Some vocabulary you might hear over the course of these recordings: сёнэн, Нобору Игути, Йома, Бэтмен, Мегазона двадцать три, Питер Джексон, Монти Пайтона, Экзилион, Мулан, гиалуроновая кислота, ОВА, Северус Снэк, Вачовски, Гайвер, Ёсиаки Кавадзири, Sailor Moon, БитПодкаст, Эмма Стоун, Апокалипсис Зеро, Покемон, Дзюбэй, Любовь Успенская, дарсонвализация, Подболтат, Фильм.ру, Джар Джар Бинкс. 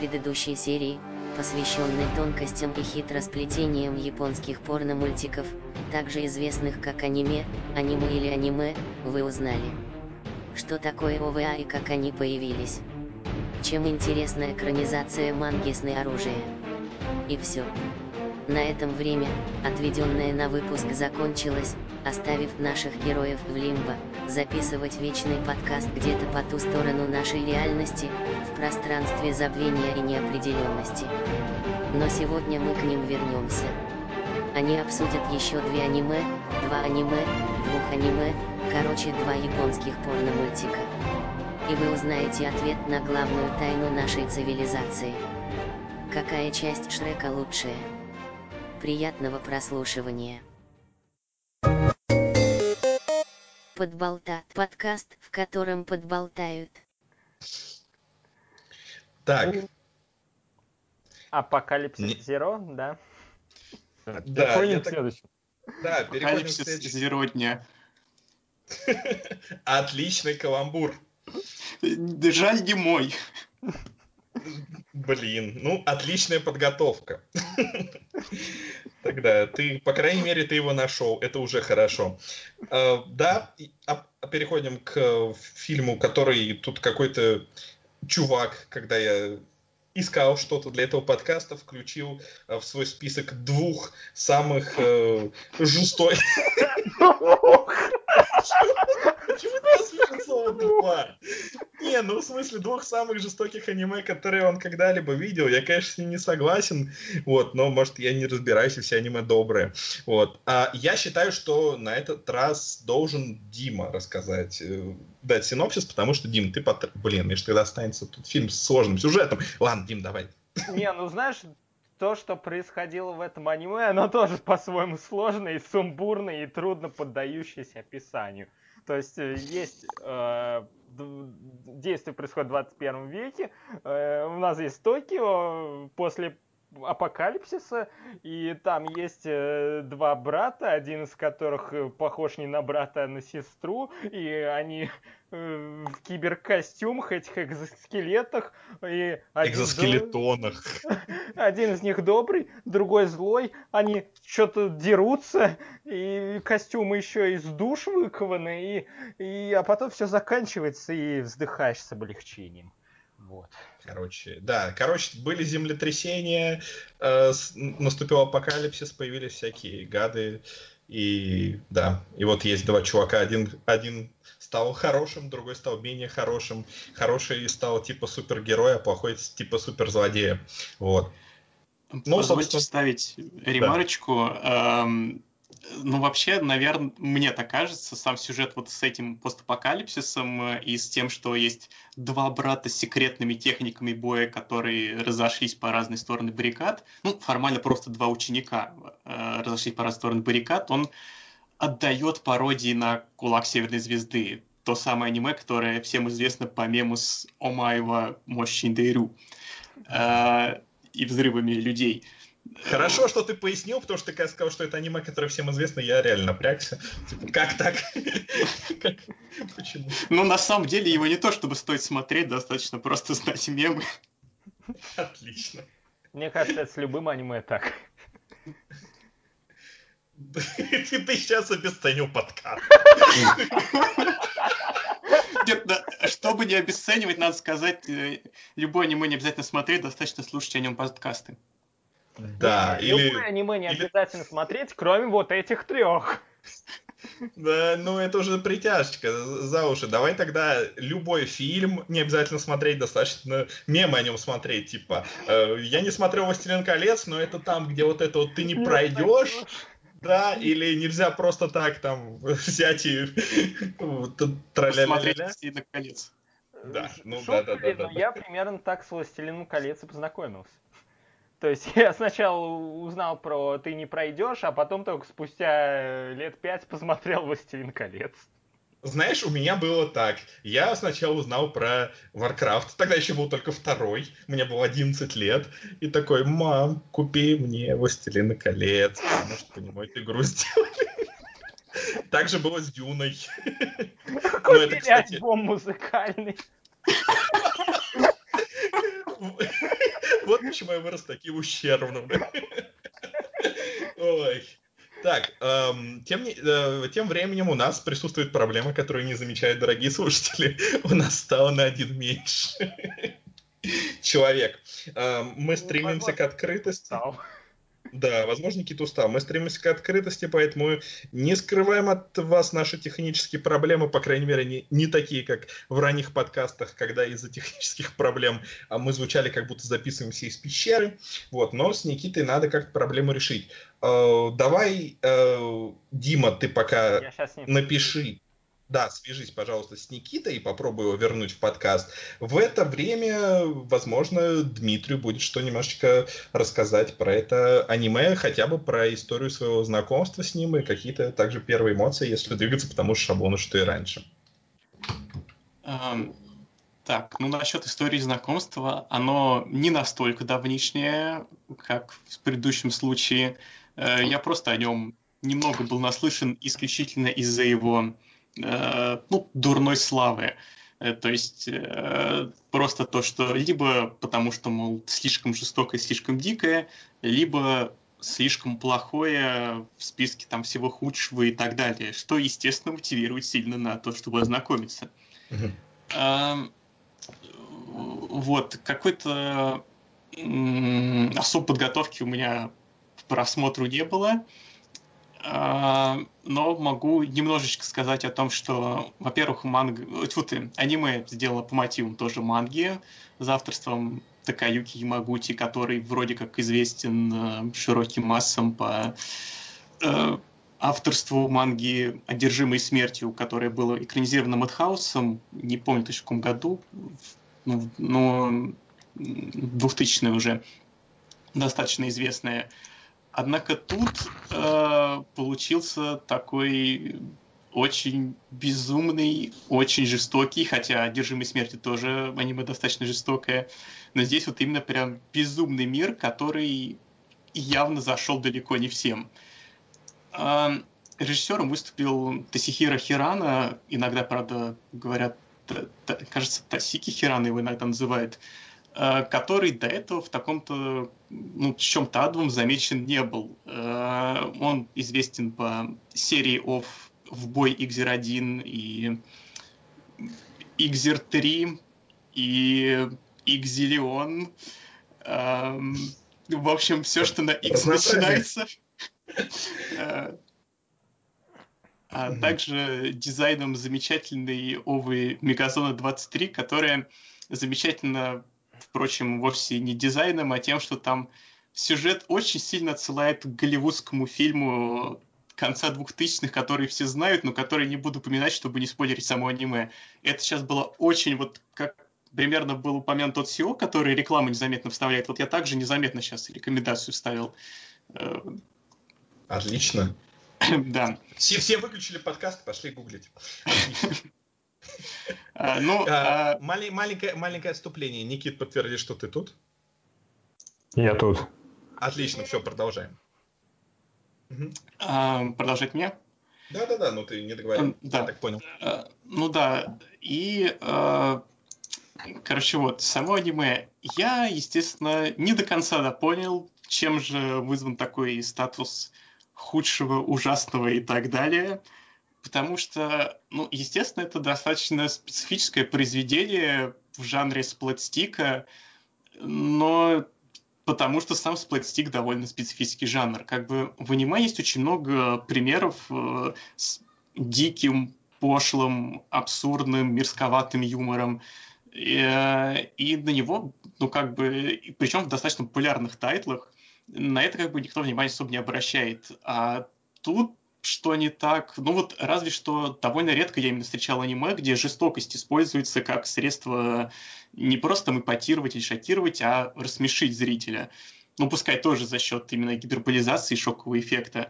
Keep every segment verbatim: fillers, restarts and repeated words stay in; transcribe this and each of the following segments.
предыдущей серии, посвященной тонкостям и хитросплетениям японских порно-мультиков, также известных как аниме, аниме или аниме, вы узнали, что такое о вэ а и как они появились, чем интересна экранизация манги «Сны оружия». И все. На этом время, отведенное на выпуск, закончилось, оставив наших героев в лимбо, записывать вечный подкаст где-то по ту сторону нашей реальности, в пространстве забвения и неопределенности. Но сегодня мы к ним вернемся. Они обсудят еще две аниме, два аниме, двух аниме, короче два японских порно-мультика. И вы узнаете ответ на главную тайну нашей цивилизации. Какая часть Шрека лучшая? Приятного прослушивания. Подболтат. Подкаст, в котором подболтают. Так. Апокалипсис Зеро, да? Да, переходим к следующему. Да, переходим к следующему. Зеро дня. Отличный каламбур. Жаль, не мой. Блин, ну, отличная подготовка. Тогда ты, по крайней мере, ты его нашел, это уже хорошо. Да, переходим к фильму, который тут какой-то чувак, когда я искал что-то для этого подкаста, включил в свой список двух самых жестоких... Почему ты слышал слово «два»? Не, ну в смысле двух самых жестоких аниме, которые он когда-либо видел. Я, конечно, с ним не согласен, вот, но, может, я не разбираюсь, и все аниме добрые. Вот. А я считаю, что на этот раз должен Дима рассказать, дать синопсис, потому что, Дим, ты... Потр... Блин, мне же тогда останется тут фильм с сложным сюжетом. Ладно, Дим, давай. Не, ну знаешь... То, что происходило в этом аниме, оно тоже по-своему сложное, и сумбурное, и трудно поддающееся описанию. То есть есть э, действие происходит в двадцать первом веке, э, у нас есть Токио после апокалипсиса, и там есть э, два брата, один из которых похож не на брата, а на сестру, и они э, в киберкостюмах, этих экзоскелетах, и один экзоскелетонах. Зл... Один из них добрый, другой злой, они что-то дерутся, и костюмы еще из душ выкованы, и, и... а потом все заканчивается, и вздыхаешь с облегчением. Вот. Короче, да, короче, были землетрясения, э, с, наступил апокалипсис, появились всякие гады, и да, и вот есть два чувака, один, один стал хорошим, другой стал менее хорошим, хороший стал типа супергероя, а плохой типа суперзлодея, вот. Ну, позвольте собственно... вставить ремарочку, да. эм... Ну, вообще, наверное, мне так кажется, сам сюжет вот с этим постапокалипсисом и с тем, что есть два брата с секретными техниками боя, которые разошлись по разные стороны баррикад, ну, формально просто два ученика э, разошлись по разные стороны баррикад, он отдает пародии на «Кулак Северной Звезды», то самое аниме, которое всем известно по мему с «Омаева Мощиндейрю» э, и взрывами людей. Хорошо, что ты пояснил, потому что ты сказал, что это аниме, которое всем известно, я реально напрягся. Типа, как так? Почему? Ну, на самом деле, его не то, чтобы стоит смотреть, достаточно просто знать мемы. Отлично. Мне кажется, это с любым аниме так. Ты сейчас обесценил подкаст. Нет, чтобы не обесценивать, надо сказать, любое аниме не обязательно смотреть, достаточно слушать о нем подкасты. Да, ну, или... Любое аниме не или... обязательно смотреть, кроме вот этих трех. Да, ну это уже притяжечка за уши. Давай тогда любой фильм не обязательно смотреть, достаточно мемы о нем смотреть. Типа, э, я не смотрел «Властелин колец», но это там, где вот это вот ты не пройдешь. Да, или нельзя просто так там взять и тролля-ля-ля-ля. Смотреть «Властелин колец». Да, ну да-да-да. Но я примерно так с «Властелином колец» и познакомился. То есть я сначала узнал про «Ты не пройдешь», а потом только спустя лет пять посмотрел «Властелин колец». Знаешь, у меня было так. Я сначала узнал про Warcraft, тогда еще был только второй, мне было одиннадцать лет, и такой: «Мам, купи мне «Властелина колец», потому что, понимаете, игру сделали». Так же было с «Дюной». Купили альбом музыкальный. Вот почему я вырос таким ущербным. Ой. Так, эм, тем, не, э, тем временем у нас присутствует проблема, которую не замечают дорогие слушатели. У нас стало на один меньше человек. Эм, мы стремимся к открытости. Да, возможно, Никита устал. Мы стремимся к открытости, поэтому не скрываем от вас наши технические проблемы, по крайней мере, не, не такие, как в ранних подкастах, когда из-за технических проблем а мы звучали, как будто записываемся из пещеры. Вот, но с Никитой надо как-то проблему решить. Э, давай, э, Дима, ты пока напиши. Да, свяжись, пожалуйста, с Никитой и попробуй его вернуть в подкаст. В это время, возможно, Дмитрию будет что немножечко рассказать про это аниме, хотя бы про историю своего знакомства с ним и какие-то также первые эмоции, если двигаться по тому же шаблону, что и раньше. Um, так, ну насчет истории знакомства, оно не настолько давнишнее, как в предыдущем случае. Uh, я просто о нем немного был наслышан исключительно из-за его... ну, дурной славы. То есть просто то, что либо потому, что, мол, слишком жестокое, слишком дикое, либо слишком плохое в списке там всего худшего и так далее, что, естественно, мотивирует сильно на то, чтобы ознакомиться. Mm-hmm. Вот, какой-то особой подготовки у меня к просмотру не было. Но могу немножечко сказать о том, что, во-первых, манга... аниме сделано по мотивам тоже манги с авторством Такаюки Ямагути, который вроде как известен широким массам по авторству манги «Одержимой смертью», которая была экранизирована Madhouse'ом, не помню точно в каком году, но двухтысячные уже, достаточно известная. Однако тут э, получился такой очень безумный, очень жестокий, хотя «Одержимый смертью» тоже аниме достаточно жестокое, но здесь вот именно прям безумный мир, который явно зашел далеко не всем. Э, режиссером выступил Тосихиро Хирано, иногда, правда, говорят, та, та, кажется, Тосики Хирано его иногда называют, который до этого в таком-то, ну, в чем-то адовом замечен не был. Он известен по серии of «В бой Икзер один» и Икзер три и Икзиллион. В общем, все, что на X начинается. А также дизайном замечательной овы Мегазона двадцать три, которая замечательно... Впрочем, вовсе не дизайном, а тем, что там сюжет очень сильно отсылает к голливудскому фильму конца двухтысячных, который все знают, но который не буду упоминать, чтобы не спойлерить само аниме. Это сейчас было очень, вот как примерно был упомянут тот Си О, который рекламу незаметно вставляет. Вот я также незаметно сейчас рекомендацию вставил. Отлично. Да. Все, все выключили подкаст, пошли гуглить. А, ну, а, а... Малень, маленькое, маленькое отступление. Никит, подтверди, что ты тут? Я тут. Отлично, все, продолжаем. Угу. А, продолжать меня? Да-да-да, ну ты не договорил, да. Я так понял. А, ну да, и, а, короче, вот, само аниме. Я, естественно, не до конца допонял, чем же вызван такой статус худшего, ужасного и так далее. Потому что, ну, естественно, это достаточно специфическое произведение в жанре сплэт-стика, но потому что сам сплэт-стик довольно специфический жанр. Как бы в аниме есть очень много примеров э, с диким, пошлым, абсурдным, мерзковатым юмором. И, э, и на него, ну, как бы, причем в достаточно популярных тайтлах, на это как бы никто внимания особо не обращает. А тут что не так? Ну вот разве что довольно редко я именно встречал аниме, где жестокость используется как средство не просто эпатировать или шокировать, а рассмешить зрителя. Ну пускай тоже за счет именно гиперболизации и шокового эффекта.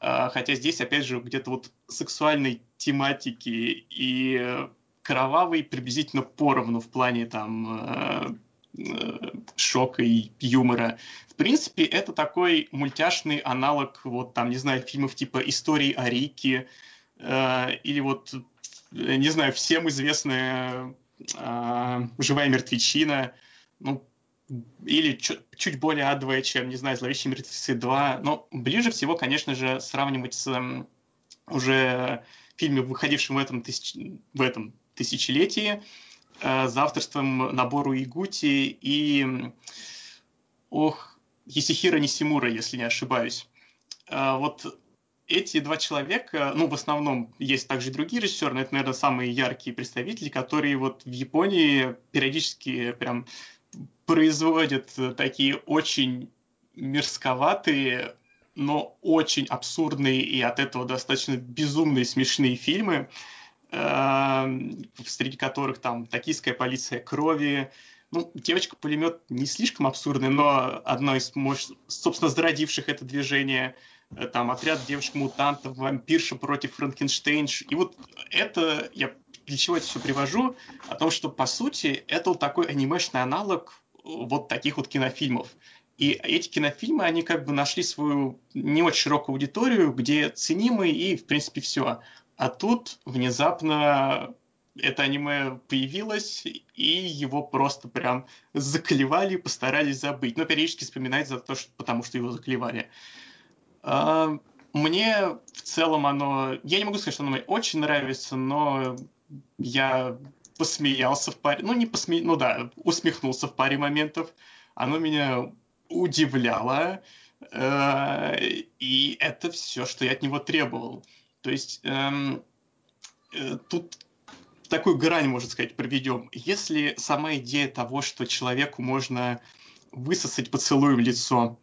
Хотя здесь опять же где-то вот сексуальной тематики и кровавой приблизительно поровну в плане там... шока и юмора. В принципе, это такой мультяшный аналог, вот там, не знаю, фильмов типа «Истории о Рике», э, или вот, не знаю, всем известная э, «Живая мертвечина». Ну, или чуть, чуть более адовое, чем, не знаю, «Зловещие мертвецы два». Но ближе всего, конечно же, сравнивать с э, уже фильмом, выходившим в этом, тысяч... в этом тысячелетии, э, с авторством Нобору Игути и ох, Хисихира Нисимура, если не ошибаюсь. Э, вот эти два человека, ну, в основном есть также другие режиссеры, но это, наверное, самые яркие представители, которые вот в Японии периодически прям производят такие очень мерзковатые, но очень абсурдные и от этого достаточно безумные смешные фильмы, среди которых там «Токийская полиция крови», ну, «Девочка-пулемет» не слишком абсурдная, но одна из, собственно, зародивших это движение, там, «Отряд девушек-мутантов», «Вампирша против Франкенштейнш». И вот это, я для чего это все привожу, о том, что, по сути, это вот такой анимешный аналог вот таких вот кинофильмов. И эти кинофильмы, они как бы нашли свою не очень широкую аудиторию, где ценимы и, в принципе, все. А тут внезапно это аниме появилось, и его просто прям заклевали, постарались забыть. Но периодически вспоминать за то, что, потому что его заклевали. А, мне в целом оно... Я не могу сказать, что оно мне очень нравится, но я посмеялся в паре... Ну, не посме... ну да, усмехнулся в паре моментов. Оно меня удивляло. А, и это все, что я от него требовал. То есть эм, э, тут... такую грань, можно сказать, проведем. Если сама идея того, что человеку можно высосать поцелуем лицо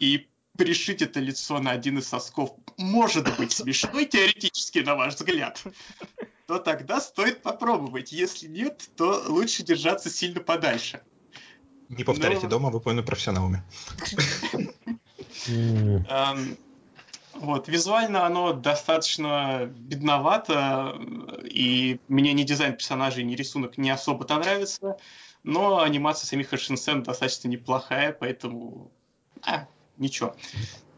и пришить это лицо на один из сосков, может быть смешной теоретически, на ваш взгляд, то тогда стоит попробовать. Если нет, то лучше держаться сильно подальше. Не повторяйте Но... дома, вы поняли профессионалами. Вот, визуально оно достаточно бедновато, и мне ни дизайн персонажей, ни рисунок не особо-то нравится, но анимация самих экшн-сцен достаточно неплохая, поэтому... А, ничего.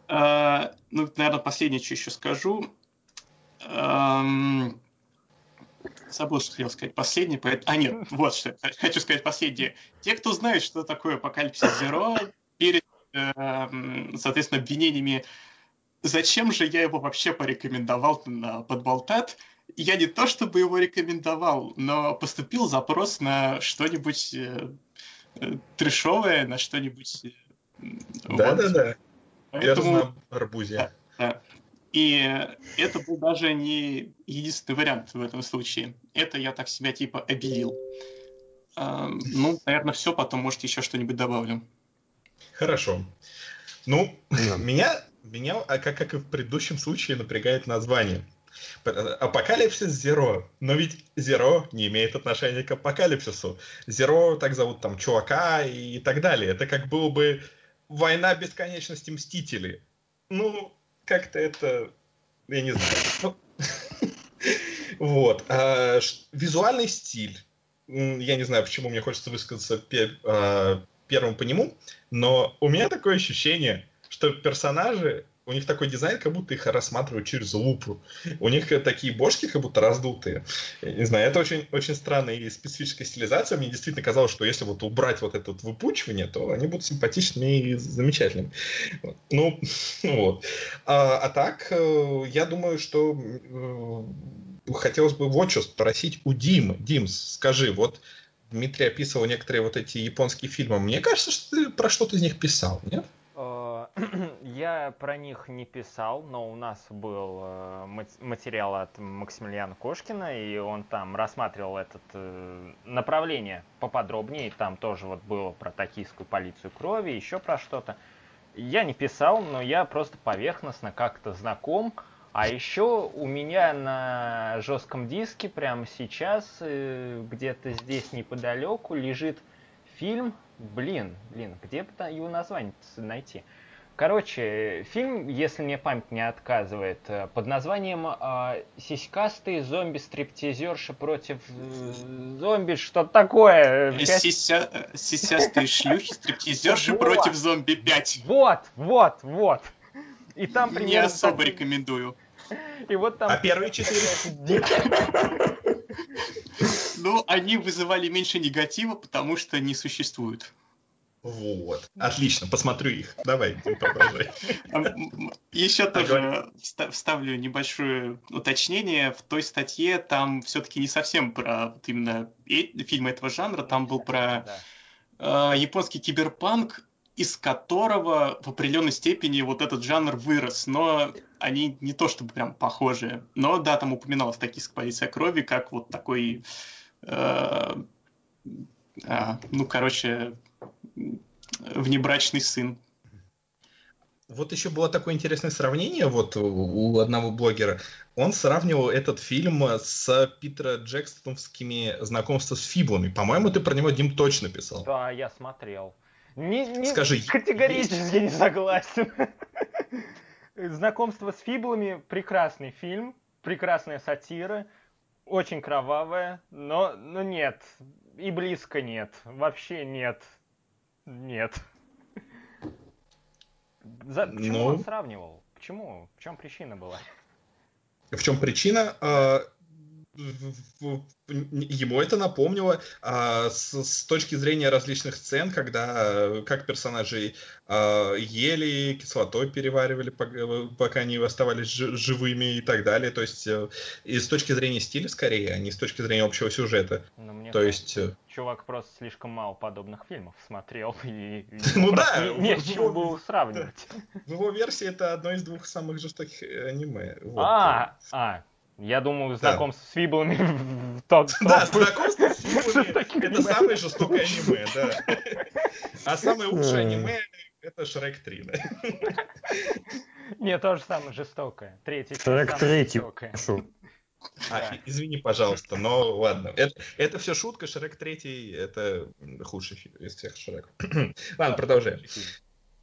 А, ну, наверное, последнее, что еще скажу. А, забыл, что хотел сказать последнее, поэтому... А, нет, вот что хочу сказать последнее. Те, кто знает, что такое «Апокалипсис Зеро», перед, соответственно, обвинениями зачем же я его вообще порекомендовал на Подболтат? Я не то чтобы его рекомендовал, но поступил запрос на что-нибудь э, э, трешовое, на что-нибудь... Да-да-да. Э, вот. Поэтому... на арбузе. Да, да. И это был даже не единственный вариант в этом случае. Это я так себя типа обелил. Э, ну, наверное, все. Потом, может, еще что-нибудь добавлю. Хорошо. Ну, yeah. меня... Меня, как, как и в предыдущем случае, напрягает название. Апокалипсис Зеро. Но ведь Зеро не имеет отношения к апокалипсису. Зеро так зовут там чувака и так далее. Это как было бы война бесконечности Мстителей. Ну, как-то это... Я не знаю. Вот. Визуальный стиль. Я не знаю, почему мне хочется высказаться первым по нему, но у меня такое ощущение... что персонажи, у них такой дизайн, как будто их рассматривают через лупу. У них такие бошки, как будто раздутые. Я не знаю, это очень, очень странная и специфическая стилизация. Мне действительно казалось, что если вот убрать вот это вот выпучивание, то они будут симпатичными и замечательными. Ну, вот. А, а так, я думаю, что хотелось бы вот что спросить у Димы. Дим, скажи, вот Дмитрий описывал некоторые вот эти японские фильмы. Мне кажется, что ты про что-то из них писал, нет? Я про них не писал, но у нас был материал от Максимилиана Кошкина, и он там рассматривал это направление поподробнее. Там тоже вот было про токийскую полицию крови, еще про что-то. Я не писал, но я просто поверхностно как-то знаком. А еще у меня на жестком диске прямо сейчас, где-то здесь неподалеку, лежит фильм... Блин, блин, где его название найти? Короче, фильм, если мне память не отказывает, под названием «Сиськастые зомби-стриптизерши против зомби». Что-то такое. «Сисястые шлюхи стриптизерши против зомби пять». Вот, вот, вот. И там не особо рекомендую. И вот там... А первые четыре... Ну, они вызывали меньше негатива, потому что не существуют. Вот. Отлично, посмотрю их. Давай, продолжай. Еще тоже вставлю небольшое уточнение. В той статье там все-таки не совсем про именно фильмы этого жанра. Там был про японский киберпанк, из которого в определенной степени вот этот жанр вырос. Но они не то чтобы прям похожи. Но да, там упоминалась токийская полиция крови, как вот такой... Э, а, ну, короче, внебрачный сын. Вот еще было такое интересное сравнение вот у одного блогера. Он сравнивал этот фильм с Питера Джексоновскими «Знакомством с фиблами». По-моему, ты про него, Дим, точно писал. Да, я смотрел. Не, не, Скажи, категорически не согласен. «Знакомство с фиблами» — прекрасный фильм, прекрасная сатира, очень кровавая, но, но нет, и близко нет, вообще нет, нет. За, почему ну, он сравнивал? Почему? В чем причина была? В чем причина? А... Ему это напомнило а, с, с точки зрения различных сцен, когда как персонажи а, ели, кислотой переваривали, пока они оставались живыми и так далее. То есть и с точки зрения стиля скорее, а не с точки зрения общего сюжета. Ну, мне то кажется, есть... чувак просто слишком мало подобных фильмов смотрел и, и ну, да, не с чего было сравнивать. В его версии это одно из двух самых жестоких аниме. Вот. А, а. Я думаю, знакомство да. с фиблами в топ. Да, знакомство с фиблами это самое жестокое аниме, да. А самое лучшее аниме это Шрек три, да. Не, тоже самое жестокое. Третий. Шрек третий. А, извини, пожалуйста, но ладно. Это, это все шутка, Шрек третий это худший из всех Шреков. Ладно, продолжаем.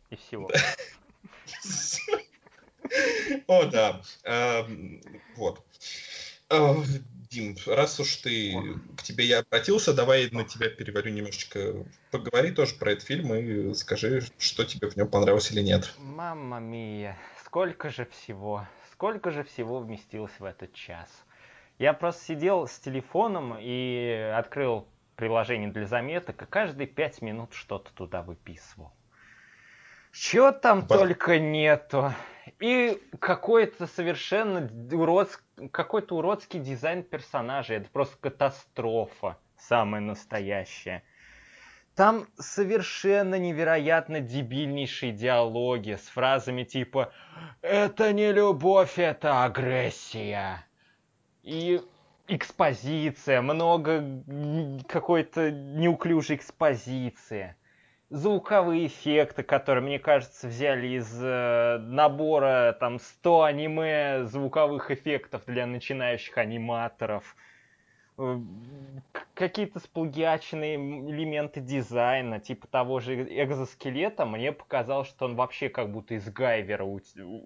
И всего. О, да. Вот. Дим, раз уж ты к тебе я обратился, давай на тебя переварю немножечко. Поговори тоже про этот фильм и скажи, что тебе в нем понравилось или нет. Мамма мия, сколько же всего, сколько же всего вместилось в этот час. Я просто сидел с телефоном и открыл приложение для заметок, и каждые пять минут что-то туда выписывал. Чего там Бар... только нету. И какой-то совершенно уродс... какой-то уродский дизайн персонажей. Это просто катастрофа самая настоящая. Там совершенно невероятно дебильнейшие диалоги с фразами типа «Это не любовь, это агрессия». И экспозиция, много какой-то неуклюжей экспозиции. Звуковые эффекты, которые, мне кажется, взяли из э, набора там сто аниме звуковых эффектов для начинающих аниматоров. Э, какие-то сплагиаченные элементы дизайна, типа того же экзоскелета. Мне показалось, что он вообще как будто из Гайвера у...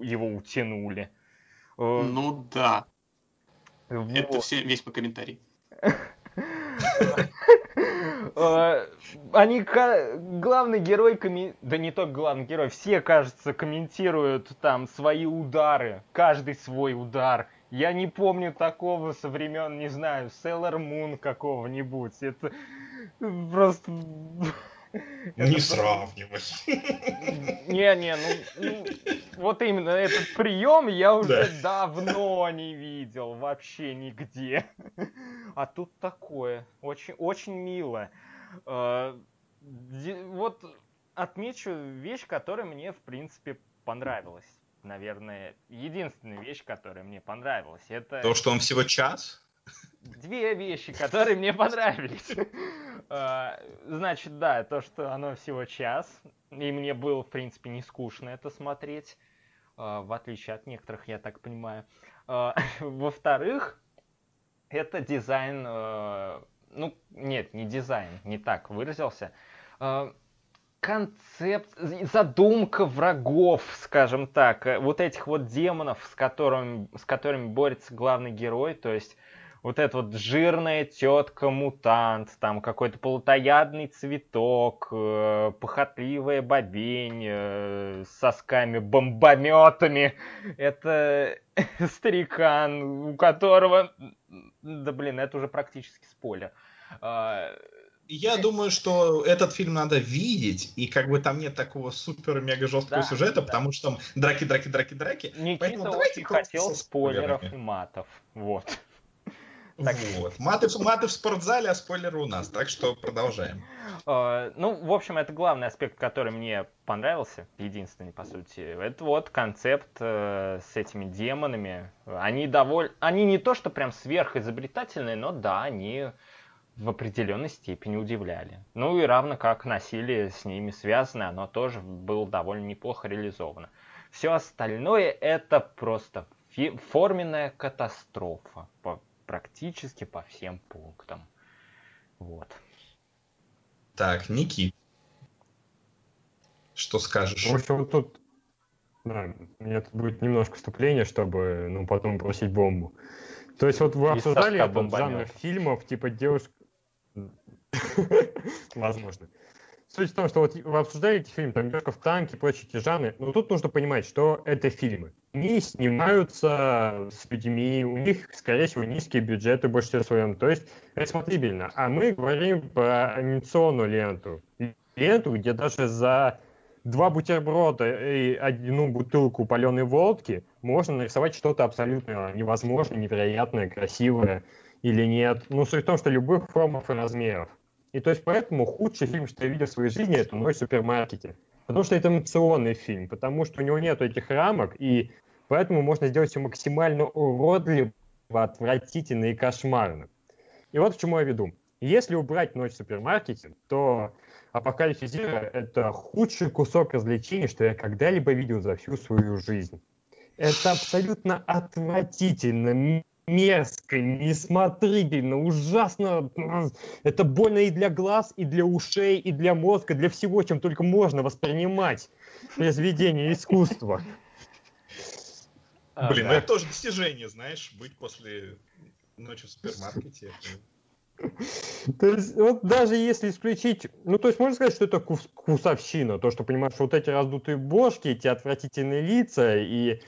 его утянули. Э, ну да. Вот. Это все, весь по комментарий. Они, главный герой, коммен... да не только главный герой, все, кажется, комментируют там свои удары, каждый свой удар. Я не помню такого со времен, не знаю, Sailor Moon какого-нибудь. Это просто... Не сравнивать. Не-не, ну, ну вот именно этот прием я уже да. давно не видел вообще нигде. А тут такое. Очень, очень мило. Вот отмечу вещь, которая мне, в принципе, понравилась. Наверное, единственная вещь, которая мне понравилась. Это... То, что он всего час? Две вещи, которые мне понравились. Значит, да, то, что оно всего час, и мне было, в принципе, не скучно это смотреть, в отличие от некоторых, я так понимаю. Во-вторых, это дизайн... Ну, нет, не дизайн, не так выразился. Концепт, задумка врагов, скажем так, вот этих вот демонов, с которыми, с которыми борется главный герой, то есть... Вот эта вот жирная тетка-мутант, там какой-то полотоядный цветок, э, похотливая бобень э, с сосками-бомбометами. Это старикан, у которого... Да блин, это уже практически спойлер. Э, Я думаю, что этот фильм надо видеть, и как бы там нет такого супер-мега-жесткого да, сюжета, да. потому что там драки-драки-драки-драки. Никита Поэтому давайте хотел спойлеров и матов. Вот. вот. Маты, маты в спортзале, а спойлеры у нас, так что продолжаем. Ну, в общем, это главный аспект, который мне понравился, единственный, по сути. Это вот концепт с этими демонами. Они довольно... Они не то, что прям сверхизобретательные, но да, они... в определенной степени удивляли. Ну и равно как насилие с ними связано, оно тоже было довольно неплохо реализовано. Все остальное это просто фи- форменная катастрофа по- практически по всем пунктам. Вот. Так, Никит, что скажешь? В общем, тут да, у меня тут будет немножко вступление, чтобы ну, потом бросить бомбу. То есть вот вы обсуждали этот жанр фильмов, типа девушка... Возможно. Суть в том, что вот вы обсуждали эти фильмы, там «Девушка в танке», прочие эти жанры, но тут нужно понимать, что это фильмы. Они снимаются с людьми, у них, скорее всего, низкие бюджеты больше всего в своем, то есть это смотрибельно. А мы говорим про анимационную ленту. Ленту, где даже за два бутерброда и одну бутылку паленой водки можно нарисовать что-то абсолютно невозможное, невероятное, красивое. Или нет. Ну, суть в том, что любых формов и размеров. И то есть поэтому худший фильм, что я видел в своей жизни, это «Ночь в супермаркете». Потому что это эмоциональный фильм, потому что у него нет этих рамок, и поэтому можно сделать все максимально уродливо, отвратительно и кошмарно. И вот к чему я веду. Если убрать «Ночь в супермаркете», то «Апокалипсис Зеро» — это худший кусок развлечений, что я когда-либо видел за всю свою жизнь. Это абсолютно отвратительно, мерзко, несмотрибельно, ужасно. Это больно и для глаз, и для ушей, и для мозга, для всего, чем только можно воспринимать произведение искусства. Блин, ну это тоже достижение, знаешь, быть после «Ночи в супермаркете». То есть, вот даже если исключить, ну, то есть, можно сказать, что это кус- кусовщина, то, что, понимаешь, вот эти раздутые бошки, эти отвратительные лица и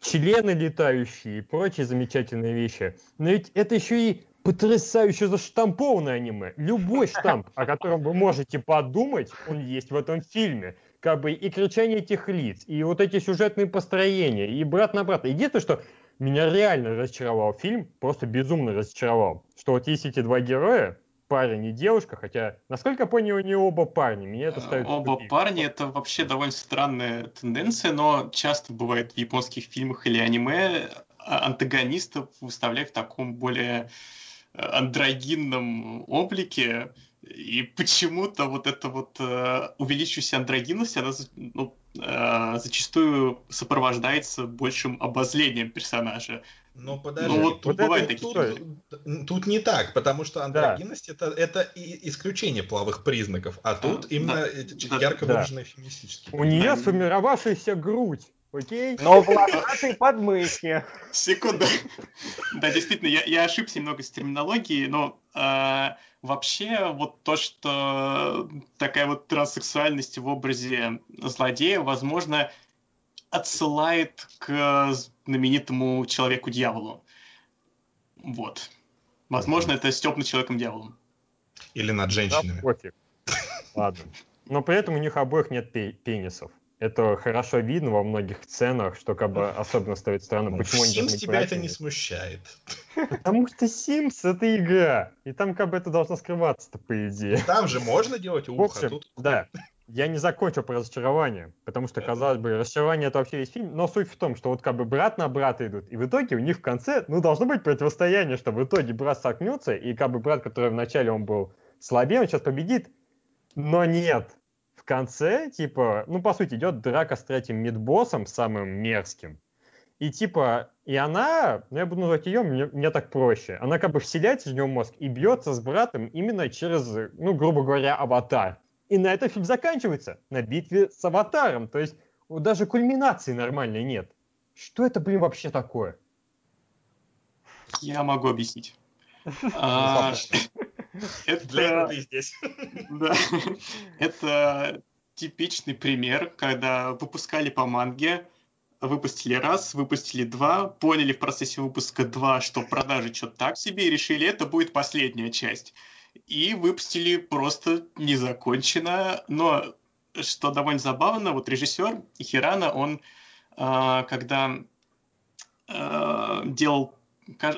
члены летающие и прочие замечательные вещи, но ведь это еще и потрясающе заштампованное аниме. Любой штамп, о котором вы можете подумать, он есть в этом фильме. Как бы и кричание этих лиц, и вот эти сюжетные построения, и брат на брата. Единственное, что меня реально разочаровал фильм, просто безумно разочаровал, что вот есть эти два героя, парень и девушка, хотя, насколько я понял, не оба парни. Меня это ставит оба другие. Парни — это вообще довольно странная тенденция, но часто бывает в японских фильмах или аниме антагонистов выставляют в таком более андрогинном облике, и почему-то вот эта вот э, увеличивающаяся андрогинность, она ну, э, зачастую сопровождается большим обозлением персонажа. Но подожди, ну, вот тут, вот это, тут, тут не так, потому что андрогинность да. — это, это исключение половых признаков, а тут а, именно да, ярко да. выраженная феминистическая. У нее а, сформировавшаяся грудь. Окей. Но волосатые подмышки. Секунду. Да, действительно, я, я ошибся немного с терминологией, но э, вообще вот то, что такая вот транссексуальность в образе злодея, возможно, отсылает к знаменитому человеку-дьяволу. Вот. Возможно, это стёпно человеком-дьяволом. Или над женщинами. Да, пофиг. Ладно. Но при этом у них обоих нет пенисов. Это хорошо видно во многих сценах, что как бы особенно стоит странно. Почему Sims тебя это не смущает? Потому что Sims — это игра. И там как бы это должно скрываться-то, по идее. Там же можно делать ухо. В общем, а тут... да. Я не закончил про разочарование. Потому что, казалось бы, разочарование — это вообще весь фильм. Но суть в том, что вот как бы брат на брата идут. И в итоге у них в конце, ну, должно быть противостояние, что в итоге брат сокнется. И как бы брат, который вначале он был слабее, он сейчас победит. Но нет. В конце, типа, ну, по сути, идет драка с третьим мидбоссом, самым мерзким. И, типа, и она, ну, я буду называть ее, мне, мне так проще. Она как бы вселяется в него мозг и бьется с братом именно через, ну, грубо говоря, аватар. И на этом фильм заканчивается, на битве с аватаром. То есть вот даже кульминации нормальной нет. Что это, блин, вообще такое? Я могу объяснить. Это для этого здесь. Да. Это типичный пример, когда выпускали по манге, выпустили раз, выпустили два, поняли в процессе выпуска два, что продажи что-то так себе, и решили, это будет последняя часть. и выпустили просто незаконченно. Но что довольно забавно, вот режиссер Хирано, он э, когда э, делал,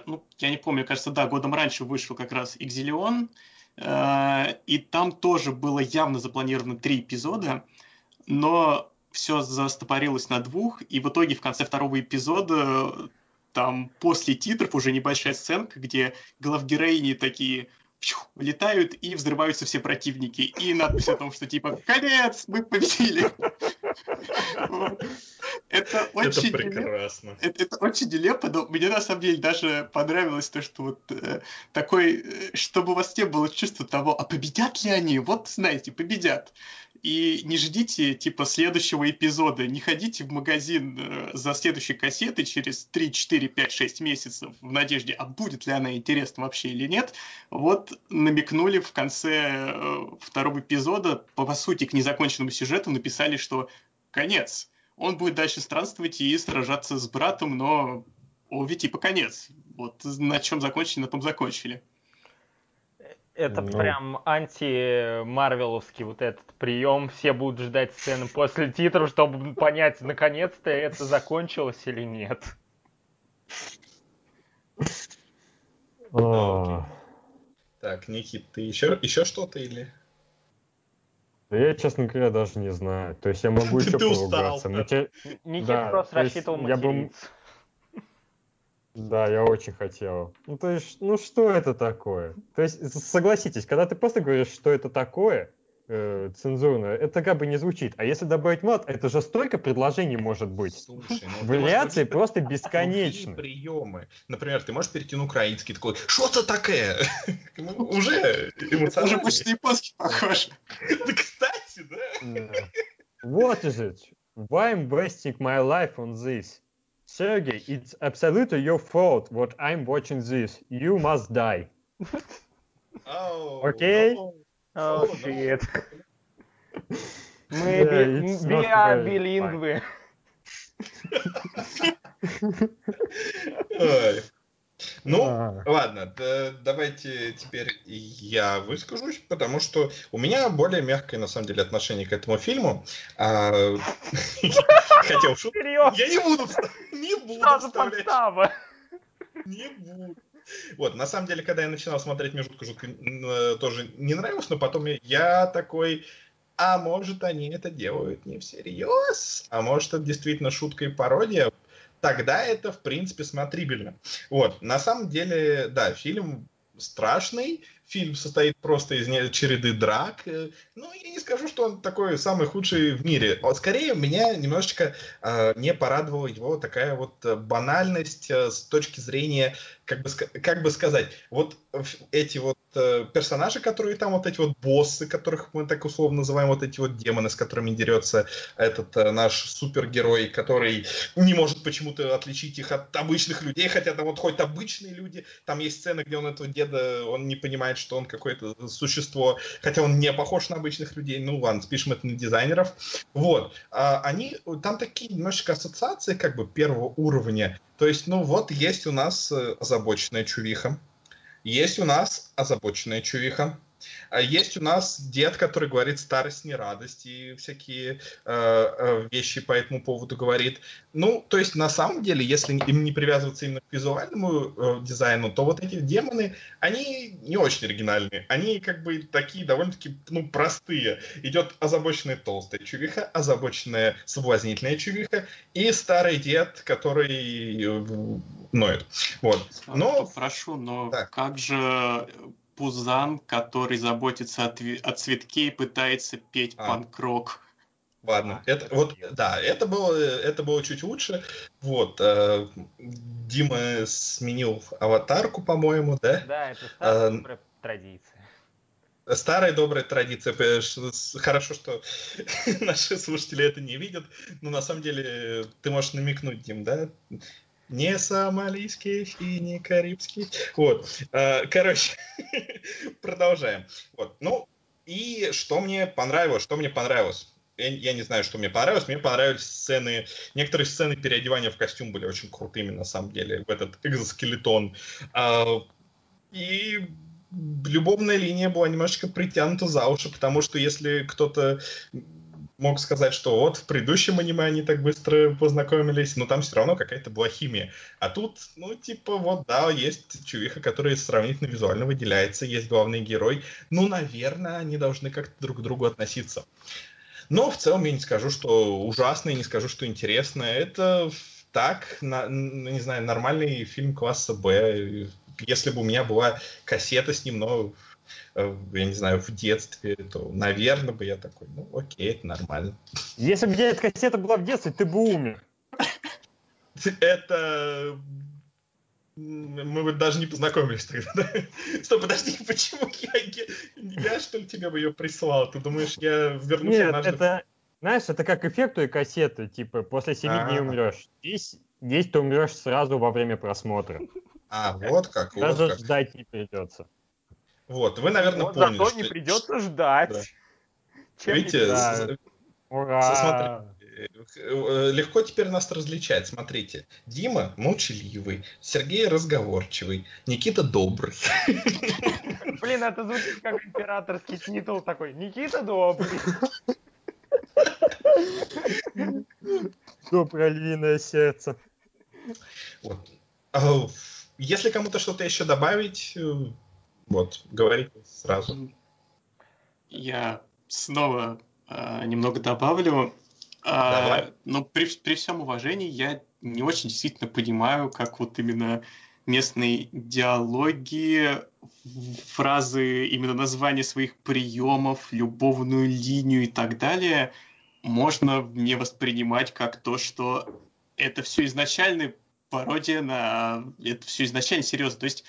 ну, я не помню, кажется, да, годом раньше вышел как раз «Экзилион», э, и там тоже было явно запланировано три эпизода, но все застопорилось на двух, и в итоге в конце второго эпизода там после титров уже небольшая сценка, где главгероини такие летают и взрываются все противники. И надпись о том, что типа «Конец! Мы победили!» Это очень прекрасно. Это очень нелепо, но мне на самом деле даже понравилось то, что вот такой, чтобы у вас не было чувства того, а победят ли они? Вот знаете, победят. И не ждите типа следующего эпизода, не ходите в магазин за следующей кассетой через три, четыре, пять, шесть месяцев в надежде, а будет ли она интересна вообще или нет. Вот намекнули в конце второго эпизода, по сути, к незаконченному сюжету написали, что конец. Он будет дальше странствовать и сражаться с братом, но о, ведь типа конец. Вот на чем закончили, на том закончили. Это ну... прям анти-марвеловский вот этот прием. Все будут ждать сцены после титров, чтобы понять, наконец-то это закончилось или нет. О. Так, Никит, ты еще, еще что-то или... Я, честно говоря, даже не знаю. То есть я могу еще поругаться. Никит просто рассчитывал материться. Да, я очень хотел. Ну, то есть, ну что это такое? То есть, согласитесь, когда ты просто говоришь, что это такое, э, цензурное, это как бы не звучит. А если добавить мат, это же столько предложений может быть. Слушай, ну, вариации просто бесконечны. Приемы. Например, ты можешь перейти на украинский, такой, что-то такое? Уже эмоционально. Уже почти японский похож. Да, кстати, да? What is it? Why I'm wasting my life on this? Sergey, it's absolutely your fault what I'm watching this. You must die. Oh, okay? No. Oh, oh, shit. No. Maybe yeah, we are bilingual. Ну, а. ладно, да, давайте теперь я выскажусь, потому что у меня более мягкое, на самом деле, отношение к этому фильму. Хотел шутку. Я не буду не буду вставлять. Не буду. Вот, на самом деле, когда я начинал смотреть, мне жутко-жутко тоже не нравилось, но потом я такой... А может, они это делают не всерьез? А может, это действительно шутка и пародия? Тогда это, в принципе, смотрибельно. Вот, на самом деле, да, фильм страшный, фильм состоит просто из череды драк. Ну, я не скажу, что он такой самый худший в мире. Вот, скорее, меня немножечко э, не порадовала его такая вот банальность э, с точки зрения, как бы, как бы сказать, вот эти вот э, персонажи, которые там, вот эти вот боссы, которых мы так условно называем, вот эти вот демоны, с которыми дерется этот э, наш супергерой, который не может почему-то отличить их от обычных людей, хотя там вот хоть обычные люди, там есть сцена, где он этого деда, он не понимает, что он какое-то существо, хотя он не похож на обычных людей, ну ладно, спишем это на дизайнеров, вот, а они, там такие немножечко ассоциации как бы первого уровня, то есть, ну вот есть у нас озабоченная чувиха, есть у нас озабоченная чувиха, есть у нас дед, который говорит старость не радость и всякие э, вещи по этому поводу говорит. Ну, то есть на самом деле, если им не привязываться именно к визуальному э, дизайну, то вот эти демоны, они не очень оригинальные. Они как бы такие довольно-таки ну, простые. Идет озабоченная толстая чувиха, озабоченная соблазнительная чувиха и старый дед, который ноет. Вот. Но... Прошу, но да. Как же... Пузан, который заботится о, о цветке и пытается петь а. панк-рок. Ладно, это вот да, это было, это было чуть лучше. Вот э, Дима сменил аватарку, по-моему, да? Да, это старая а, добрая традиция. Старая добрая традиция. Хорошо, что наши слушатели это не видят, но на самом деле ты можешь намекнуть, Дим, да? Не сомалийский и не карибский. Вот. Короче, продолжаем. Вот. Ну, и что мне понравилось? Что мне понравилось? Я не знаю, что мне понравилось. Мне понравились сцены... Некоторые сцены переодевания в костюм были очень крутыми, на самом деле, в этот экзоскелетон. И... любовная линия была немножечко притянута за уши, потому что если кто-то мог сказать, что вот в предыдущем аниме они так быстро познакомились, но там все равно какая-то была химия. А тут, ну, типа, вот, да, есть чувиха, которая сравнительно визуально выделяется, есть главный герой. Ну, наверное, они должны как-то друг к другу относиться. Но в целом я не скажу, что ужасно, не скажу, что интересно. Это так, на, не знаю, нормальный фильм класса «Б». Если бы у меня была кассета с ним, но, я не знаю, в детстве, то, наверное, бы я такой, ну, окей, это нормально. Если бы эта кассета была в детстве, ты бы умер. Это... Мы бы даже не познакомились тогда. Стоп, подожди, почему я... Я, что ли, тебе бы ее прислал? Ты думаешь, я вернусь однажды? Нет, это... Знаешь, это как эффект той кассеты, типа, после семи дней умрешь. Здесь, здесь ты умрешь сразу во время просмотра. А, вот как. Даже вот как. Ждать не придется. Вот, вы, наверное, вот, поняли. Зато что... не придется ждать. Да. Чем видите, с... Ура! Смотри... Легко теперь нас различать. Смотрите, Дима молчаливый, Сергей разговорчивый, Никита добрый. Блин, это звучит как императорский титул такой. Никита добрый. Доброе львиное сердце. Вот. Если кому-то что-то еще добавить, вот, говорите сразу. Я снова э, немного добавлю. Э, но при, при всем уважении я не очень действительно понимаю, как вот именно местные диалоги, фразы, именно название своих приемов, любовную линию и так далее можно не воспринимать как то, что это все изначально пародия на... Это все изначально серьезно. То есть